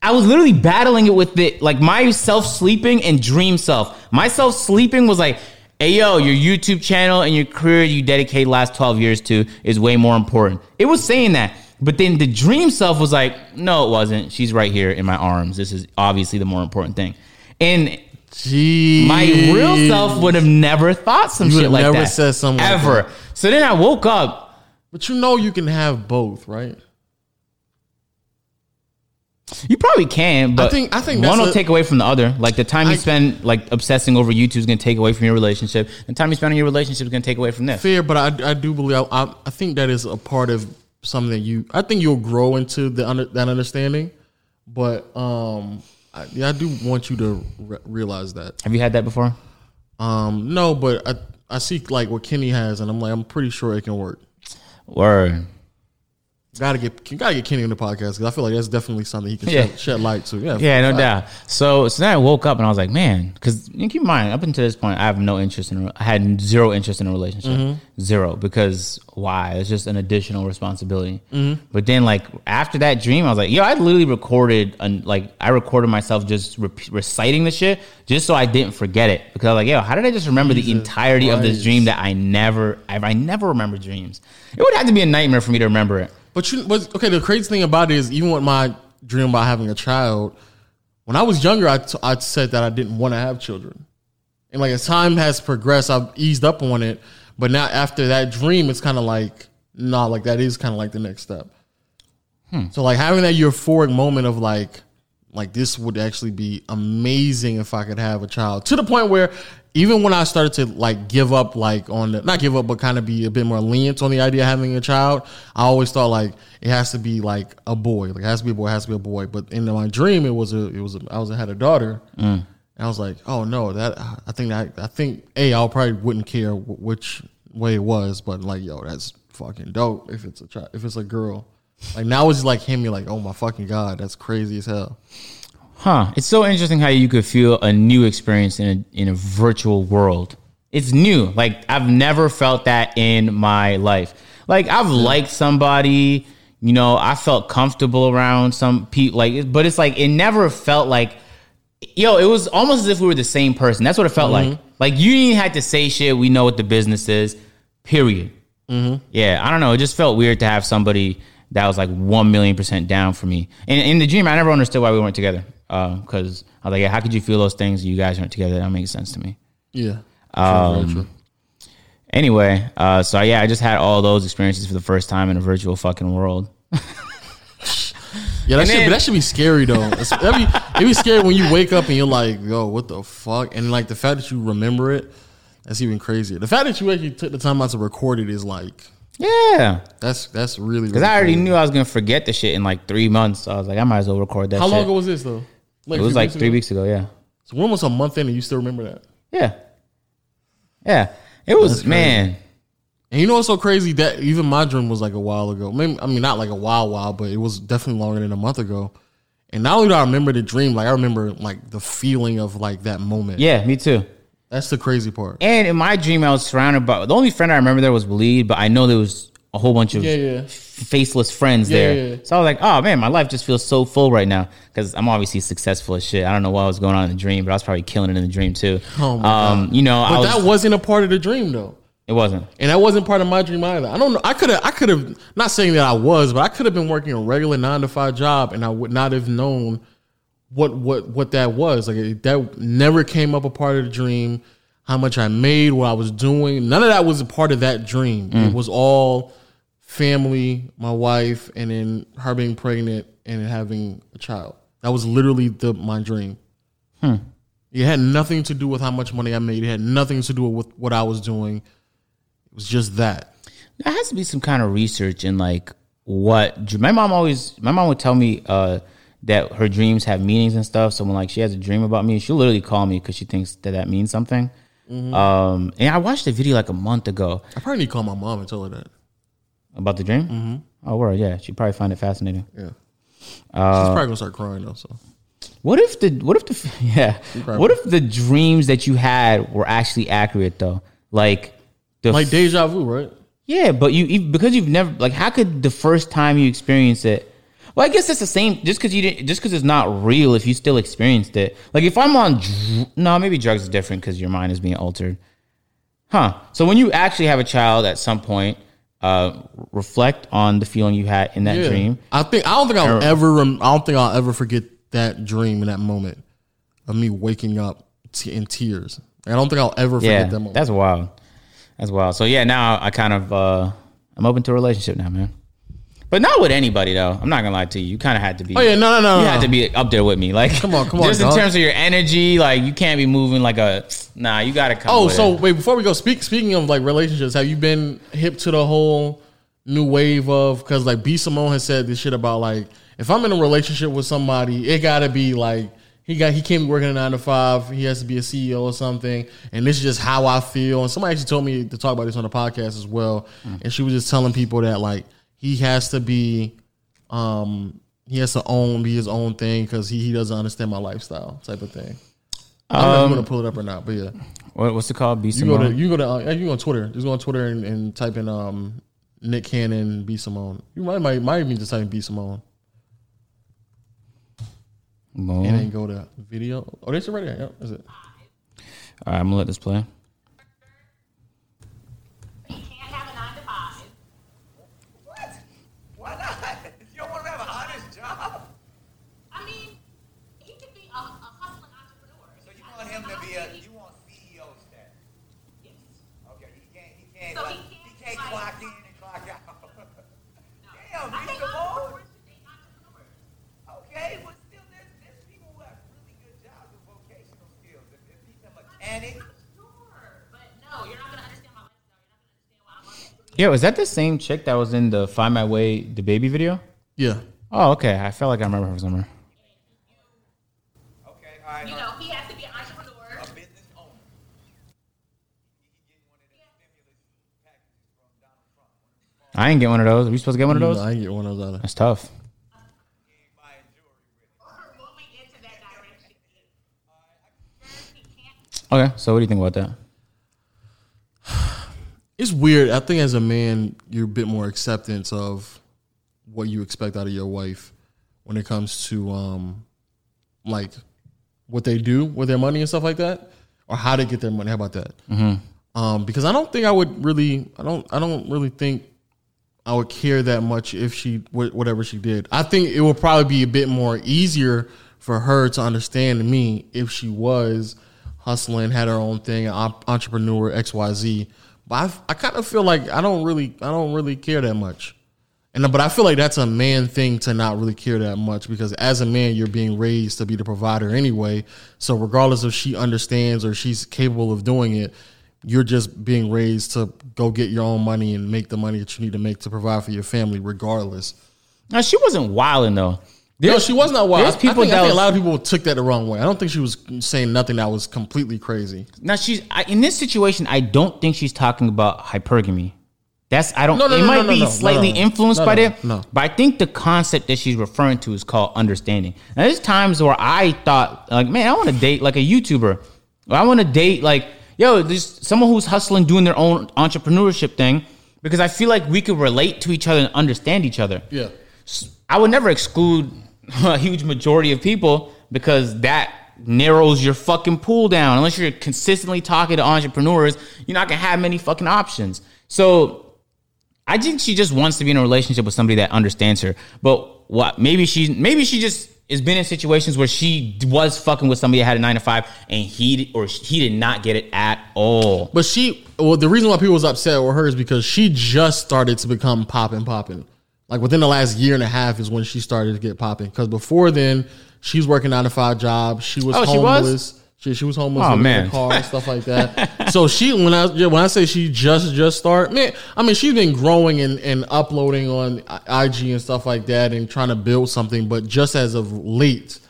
I was literally battling it with it. Like my self sleeping and dream self. My self sleeping was like, hey, yo, your YouTube channel and your career you dedicate last 12 years to is way more important. It was saying that. But then the dream self was like, no, it wasn't. She's right here in my arms. This is obviously the more important thing. And jeez, my real self would have never thought some shit like that. Never said something ever. Like that. So then I woke up But you know you can have both, right? You probably can, but I think one will take away from the other. Like the time you spend like obsessing over YouTube is going to take away from your relationship. The time you spend on your relationship is going to take away from this. Fair, but I do believe I think that is a part of something you. I think you'll grow into that understanding, but I do want you to realize that. Have you had that before? No, but I see like what Kenny has, and I'm like I'm pretty sure it can work. Word. Gotta get Kenny on the podcast because I feel like that's definitely something he can shed light to. Yeah, no doubt. So then I woke up and I was like, man, because keep in mind, up until this point, I had zero interest in a relationship, mm-hmm. zero. Because why? It's just an additional responsibility. Mm-hmm. But then, like after that dream, I was like, yo, I literally recorded, I recorded myself just reciting the shit just so I didn't forget it. Because I was like, yo, how did I just remember the entirety of this dream that I never remember dreams? It would have to be a nightmare for me to remember it. But the crazy thing about it is even with my dream about having a child, when I was younger, I said that I didn't want to have children. And like as time has progressed, I've eased up on it. But now after that dream, it's kind of like, nah, like that is kind of like the next step. So like having that euphoric moment of like this would actually be amazing if I could have a child, to the point where even when I started to like give up, like on the, not give up, but kind of be a bit more lenient on the idea of having a child, I always thought like it has to be like a boy, like it has to be a boy, it has to be a boy. But in my dream, I had a daughter, and I was like, oh no, I think I probably wouldn't care which way it was, but like yo, that's fucking dope if it's a child, if it's a girl. Like now it's just like hitting me like, oh my fucking god, that's crazy as hell. Huh. It's so interesting how you could feel a new experience in a virtual world. It's new. Like, I've never felt that in my life. Like, I've liked somebody, you know, I felt comfortable around some people. Like, but it's like, it never felt like, yo, it was almost as if we were the same person. That's what it felt like. Like, you didn't have to say shit. We know what the business is, period. Mm-hmm. Yeah, I don't know. It just felt weird to have somebody that was like 1,000,000% down for me. And in the dream, I never understood why we weren't together. Because I was like, yeah, how could you feel those things? You guys aren't together. That makes sense to me. Yeah. True. Anyway, so yeah, I just had all those experiences for the first time in a virtual fucking world. Yeah, that should be scary though. It'd be scary when you wake up and you're like, yo, what the fuck? And like the fact that you remember it, that's even crazier. The fact that you actually took the time out to record it is like, yeah, that's really because really I already knew I was gonna forget the shit in like 3 months. So I was like, I might as well record that. How long ago was this though? Like, it was like 3 weeks ago, yeah. So we're almost a month in and you still remember that? Yeah. Yeah. It was, man. And you know what's so crazy? That even my dream was like a while ago. Maybe, I mean, not like a while, but it was definitely longer than a month ago. And not only do I remember the dream, like I remember like the feeling of like that moment. Yeah, me too. That's the crazy part. And in my dream, I was surrounded by, the only friend I remember there was Bleed, but I know there was a whole bunch of faceless friends there. Yeah. So I was like, oh man, my life just feels so full right now because I'm obviously successful as shit. I don't know what was going on in the dream, but I was probably killing it in the dream too. Oh my God. You know, but that wasn't a part of the dream though. It wasn't, and that wasn't part of my dream either. I don't know. I could have. Not saying that I was, but I could have been working a regular 9-to-5 job, and I would not have known what that was. Like that never came up a part of the dream. How much I made, what I was doing, none of that was a part of that dream. It was all family, my wife, and then her being pregnant and having a child. That was literally my dream. It had nothing to do with how much money I made. It had nothing to do with what I was doing. It was just that. There has to be some kind of research in like what my mom would tell me that her dreams have meanings and stuff. So when like she has a dream about me, she'll literally call me because she thinks that means something. Mm-hmm. And I watched a video like a month ago. I probably need to call my mom and tell her that. About the dream? Mm-hmm. Oh, word, yeah. She'd probably find it fascinating. Yeah. She's probably gonna start crying though. So, what if the dreams that you had were actually accurate though? Like, like deja vu, right? Yeah, but because you've never, like, how could the first time you experience it? Well, I guess it's the same. Just because it's not real, if you still experienced it, like if I'm on, maybe drugs is different because your mind is being altered, huh? So when you actually have a child at some point. Reflect on the feeling you had in that dream. I don't think I'll ever forget that dream and that moment of me waking up in tears. I don't think I'll ever forget that moment. That's wild. So yeah, now I kind of I'm open to a relationship now, man. But not with anybody, though. I'm not going to lie to you. You kind of had to be. Oh, yeah, no. You had to be up there with me. Like, come on. Just in terms of your energy, like, you can't be moving like a, nah, you got to come. Oh, so, wait, before we go, speaking of, like, relationships, have you been hip to the whole new wave of, because, like, B. Simone has said this shit about, like, if I'm in a relationship with somebody, it got to be, like, he can't be working a 9 to 5. He has to be a CEO or something. And this is just how I feel. And somebody actually told me to talk about this on the podcast as well. Mm. And she was just telling people that, like, he has to be, he has to be his own thing because he doesn't understand my lifestyle type of thing. I don't know if I'm going to pull it up or not, but yeah. What's it called? Be Simone? You go on Twitter. Just go on Twitter and type in Nick Cannon, Be Simone. You might even just type in Be Simone. Boom. And then go to video. Oh, this is right there. Yep, that's it. All right, I'm going to let this play. Yo, is that the same chick that was in the Find My Way, the baby video? Yeah. Oh, okay. I felt like I remember her from somewhere. Okay, all right. You know, he has to be an entrepreneur. A business owner. I ain't get one of those. Are we supposed to get one of those? No, I ain't get one of those either. That's tough. Okay, so what do you think about that? It's weird. I think as a man, you're a bit more acceptance of what you expect out of your wife when it comes to, like, what they do with their money and stuff like that, or how they get their money. How about that? Mm-hmm. Because I don't think I would really, I don't really think I would care that much if she, whatever she did. I think it would probably be a bit more easier for her to understand me if she was hustling, had her own thing, entrepreneur, XYZ. But I kind of feel like I don't really care that much, but I feel like that's a man thing to not really care that much, because as a man you're being raised to be the provider anyway. So regardless if she understands or she's capable of doing it, you're just being raised to go get your own money and make the money that you need to make to provide for your family, regardless. Now she wasn't wilding though. No, she was not wild. I think a lot of people took that the wrong way. I don't think she was saying nothing that was completely crazy. Now in this situation, I don't think she's talking about hypergamy. It might be slightly influenced by that. But I think the concept that she's referring to is called understanding. Now there's times where I thought, like, man, I want to date like a YouTuber. Or I want to date like, yo, there's someone who's hustling, doing their own entrepreneurship thing, because I feel like we could relate to each other and understand each other. Yeah. I would never exclude a huge majority of people, because that narrows your fucking pool down. Unless you're consistently talking to entrepreneurs, you're not going to have many fucking options. So I think she just wants to be in a relationship with somebody that understands her. But what? Maybe she just has been in situations where she was fucking with somebody that had a 9 to 5 and he did not get it at all. But the reason why people was upset with her is because she just started to become popping. Like, within the last year and a half is when she started to get popping. Because before then, she was working 9 to 5 jobs. She was homeless. She was homeless in the car and stuff like that. So she, when I say she just started, man, I mean, she's been growing and uploading on IG and stuff like that and trying to build something. But just as of late,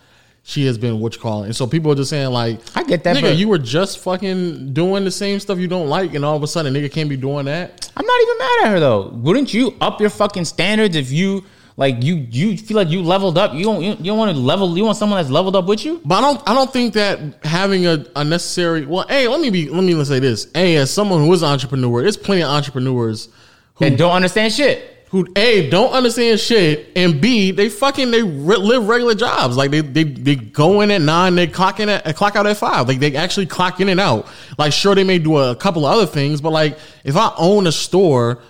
she has been And so people are just saying, like, I get that, nigga, but you were just fucking doing the same stuff you don't like, and all of a sudden nigga can't be doing that. I'm not even mad at her though. Wouldn't you up your fucking standards if you like you feel like you leveled up? You don't want to level. You want someone that's leveled up with you. But I don't think that having a necessary. Well, hey, let me say this. Hey, as someone who is an entrepreneur, there's plenty of entrepreneurs who don't understand shit. Who A, don't understand shit, and B, they live regular jobs. Like they go in at 9, they clock out at 5. Like they actually clock in and out. Like sure, they may do a couple of other things, but like if I own a store,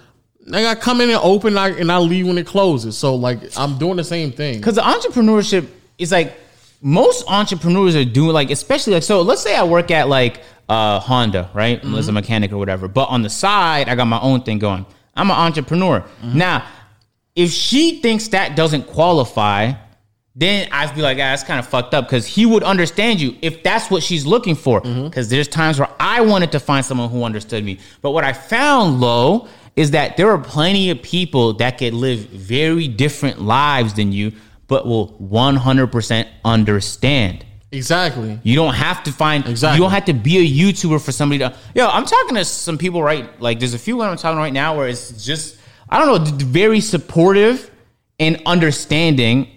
like I come in and open and I leave when it closes. So like I'm doing the same thing. Because the entrepreneurship is like most entrepreneurs are doing, like, especially like, so let's say I work at like Honda, right? Mm-hmm. As a mechanic or whatever, but on the side I got my own thing going. I'm an entrepreneur. Mm-hmm. Now, if she thinks that doesn't qualify, then I'd be like, ah, that's kind of fucked up, because he would understand you if that's what she's looking for. Because there's times where I wanted to find someone who understood me. But what I found, Lo, is that there are plenty of people that could live very different lives than you, but will 100% understand. Exactly. You don't have to find, you don't have to be a YouTuber for somebody to, I'm talking to some people, right? Like there's a few women I'm talking to right now where it's just, I don't know, very supportive and understanding,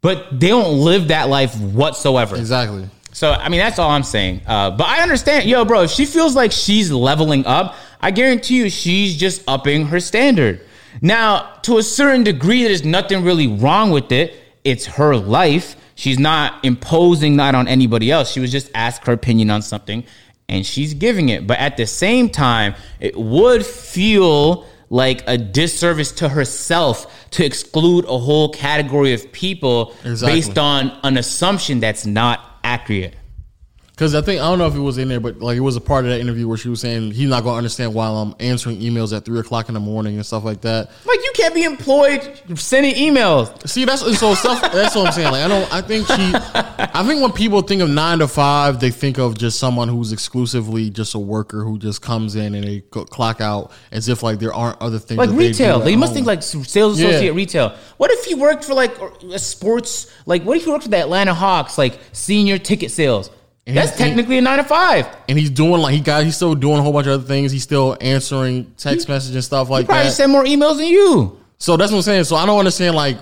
but they don't live that life whatsoever. Exactly. So, I mean, that's all I'm saying. But I understand, bro, if she feels like she's leveling up, I guarantee you she's just upping her standard. Now, to a certain degree, there's nothing really wrong with it. It's her life. She's not imposing that on anybody else. She was just asked her opinion on something, and she's giving it. But at the same time, it would feel like a disservice to herself to exclude a whole category of people based on an assumption that's not accurate. Because I think, I don't know if it was in there, but like it was a part of that interview where she was saying he's not going to understand why I'm answering emails at 3 o'clock in the morning and stuff like that. Like, you can't be employed sending emails. See, that's so stuff. That's what I'm saying. Like, I think when people think of 9 to 5, they think of just someone who's exclusively just a worker who just comes in and they clock out, as if like there aren't other things. Like that retail, they must think like sales associate retail. What if he worked for like a sports? Like, what if he worked for the Atlanta Hawks, like senior ticket sales? And that's technically a 9 to 5. And he's doing like he's still doing a whole bunch of other things. He's still answering text messages and stuff like that. He probably sent more emails than you. So that's what I'm saying. So I don't understand like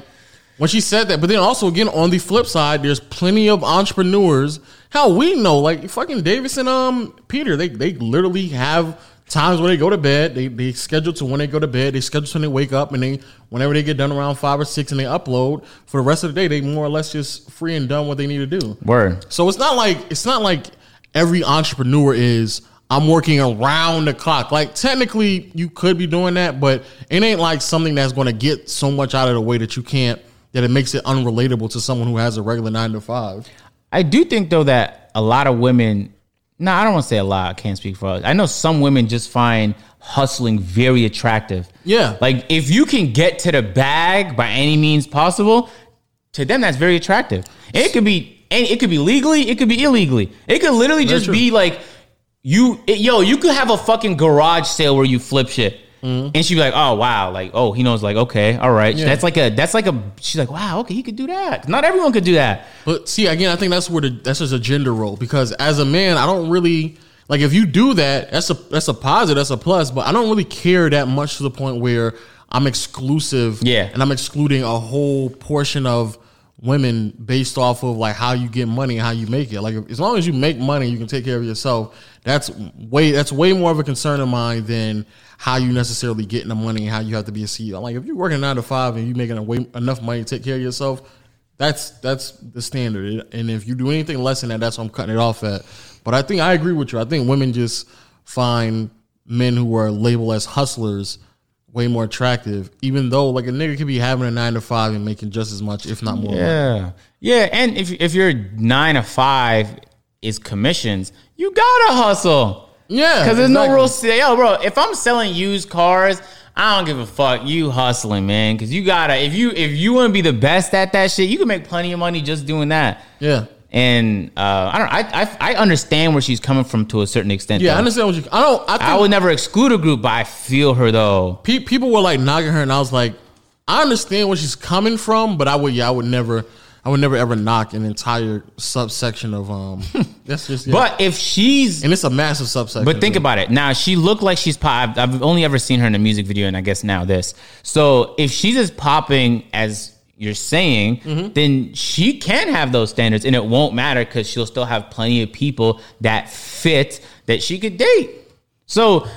when she said that. But then also again on the flip side, there's plenty of entrepreneurs. Hell, we know like fucking Davis and Peter. They literally have times where they go to bed. They schedule to when they go to bed. They schedule to when they wake up, and they whenever they get done around 5 or 6 and they upload for the rest of the day, they more or less just free and done what they need to do. Word. So it's not like every entrepreneur is I'm working around the clock. Like technically you could be doing that, but it ain't like something that's going to get so much out of the way that you can't, that it makes it unrelatable to someone who has a regular 9 to 5. I do think though that a lot of women. No, I don't want to say a lot. I can't speak for others. I know some women just find hustling very attractive. Yeah. Like, if you can get to the bag by any means possible, to them, that's very attractive. And it could be legally. It could be illegally. It could literally just be like, you could have a fucking garage sale where you flip shit. Mm-hmm. And she'd be like, oh, wow. Like, oh, he knows, like, okay, all right. Yeah. That's like a, she's like, wow, okay, he could do that. Not everyone could do that. But see, again, I think that's just a gender role, because as a man, I don't really, like, if you do that, that's a positive, that's a plus, but I don't really care that much to the point where I'm exclusive and I'm excluding a whole portion of women based off of like how you get money and how you make it. Like, as long as you make money, you can take care of yourself. That's way more of a concern of mine than how you necessarily getting the money and how you have to be a CEO. Like, if you're working 9 to 5 and you're making enough money to take care of yourself, that's the standard. And if you do anything less than that, that's what I'm cutting it off at. But I think I agree with you. I think women just find men who are labeled as hustlers way more attractive, even though like a nigga could be having a 9 to 5 and making just as much, if not more. Yeah, money. Yeah. And if your 9 to 5 is commissions, you gotta hustle. Yeah, because there's no real say. Yo, bro, if I'm selling used cars, I don't give a fuck. You hustling, man, because you gotta. If you want to be the best at that shit, you can make plenty of money just doing that. Yeah. And I understand where she's coming from to a certain extent. Yeah, though. I understand what you. I don't. I would never exclude a group, but I feel her though. People were like knocking her, and I was like, I understand where she's coming from, but I would never ever knock an entire subsection of That's just. Yeah. But if she's, and it's a massive subsection. But think about it now. She looked like she's pop. I've only ever seen her in a music video, and I guess now this. So if she's as popping as you're saying, then she can have those standards and it won't matter because she'll still have plenty of people that fit that she could date. So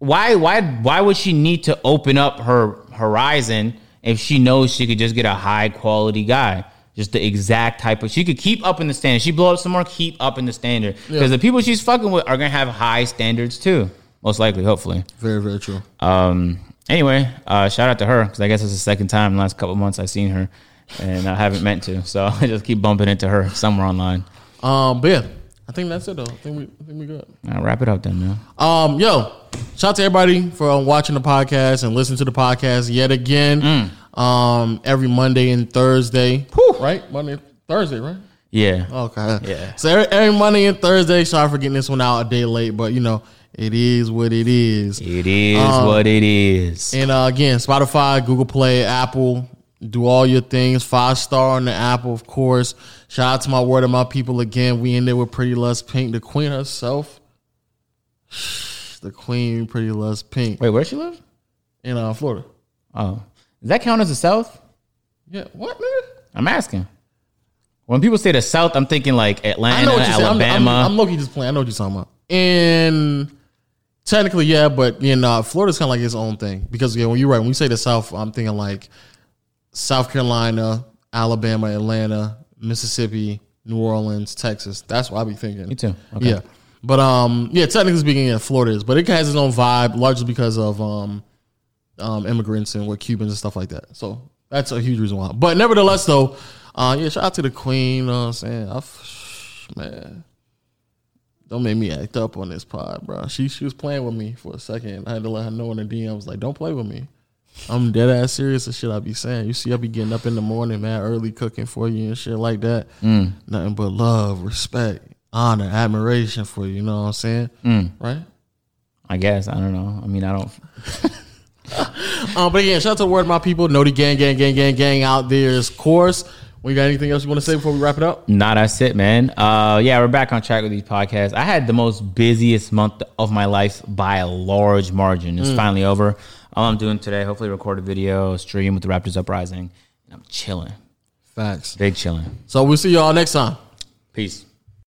why would she need to open up her horizon if she knows she could just get a high quality guy? Just the exact type of, she could keep up in the standard. She blow up some more, keep up in the standard. Because the people she's fucking with are going to have high standards too. Most likely, hopefully. Very, very true. Anyway, shout out to her, because I guess it's the second time in the last couple of months I've seen her, and I haven't meant to. So I just keep bumping into her somewhere online. But yeah, I think that's it, though. I think we good. I'll wrap it up then, man. Yo, shout out to everybody for watching the podcast and listening to the podcast yet again. Every Monday and Thursday, right? Monday, Thursday, right? Yeah. Okay. Yeah. So every Monday and Thursday. Sorry for getting this one out a day late, but you know it is what it is. It is what it is. And again, Spotify, Google Play, Apple. Do all your things. 5-star on the Apple, of course. Shout out to my word and my people again. We in there with Pretty Less Pink, the queen herself. The queen, Pretty Less Pink. Wait, where she live? In Florida. Oh, does that count as the South? Yeah. What, man? I'm asking. When people say the South, I'm thinking like Atlanta, Alabama. I'm low-key just playing. I know what you're talking about. And technically, yeah, but in Florida's kind of like its own thing because yeah, when you're right, when we say the South, I'm thinking like South Carolina, Alabama, Atlanta, Mississippi, New Orleans, Texas. That's what I be thinking. Me too. Okay. Yeah. But, yeah, technically speaking, yeah, Florida is. But it has its own vibe, largely because of immigrants and what Cubans and stuff like that. So that's a huge reason why. But nevertheless, though, yeah, shout out to the queen. You know what I'm saying? Man, don't make me act up on this pod, bro. She was playing with me for a second. I had to let her know in the DM. I was like, don't play with me. I'm dead ass serious and shit I be saying. You see I be getting up in the morning, man, early cooking for you and shit like that. Nothing but love, respect, honor, admiration for you. You know what I'm saying? Right? I guess. I don't know. I mean, I don't. But again, shout out to the word of my people. Know the gang out there is course. We got anything else you want to say before we wrap it up? Nah, that's it, man. Yeah, we're back on track with these podcasts. I had the most busiest month of my life by a large margin. It's finally over. All I'm doing today, hopefully record a video, stream with the Raptors Uprising, and I'm chilling. Facts. Big chilling. So we'll see y'all next time. Peace.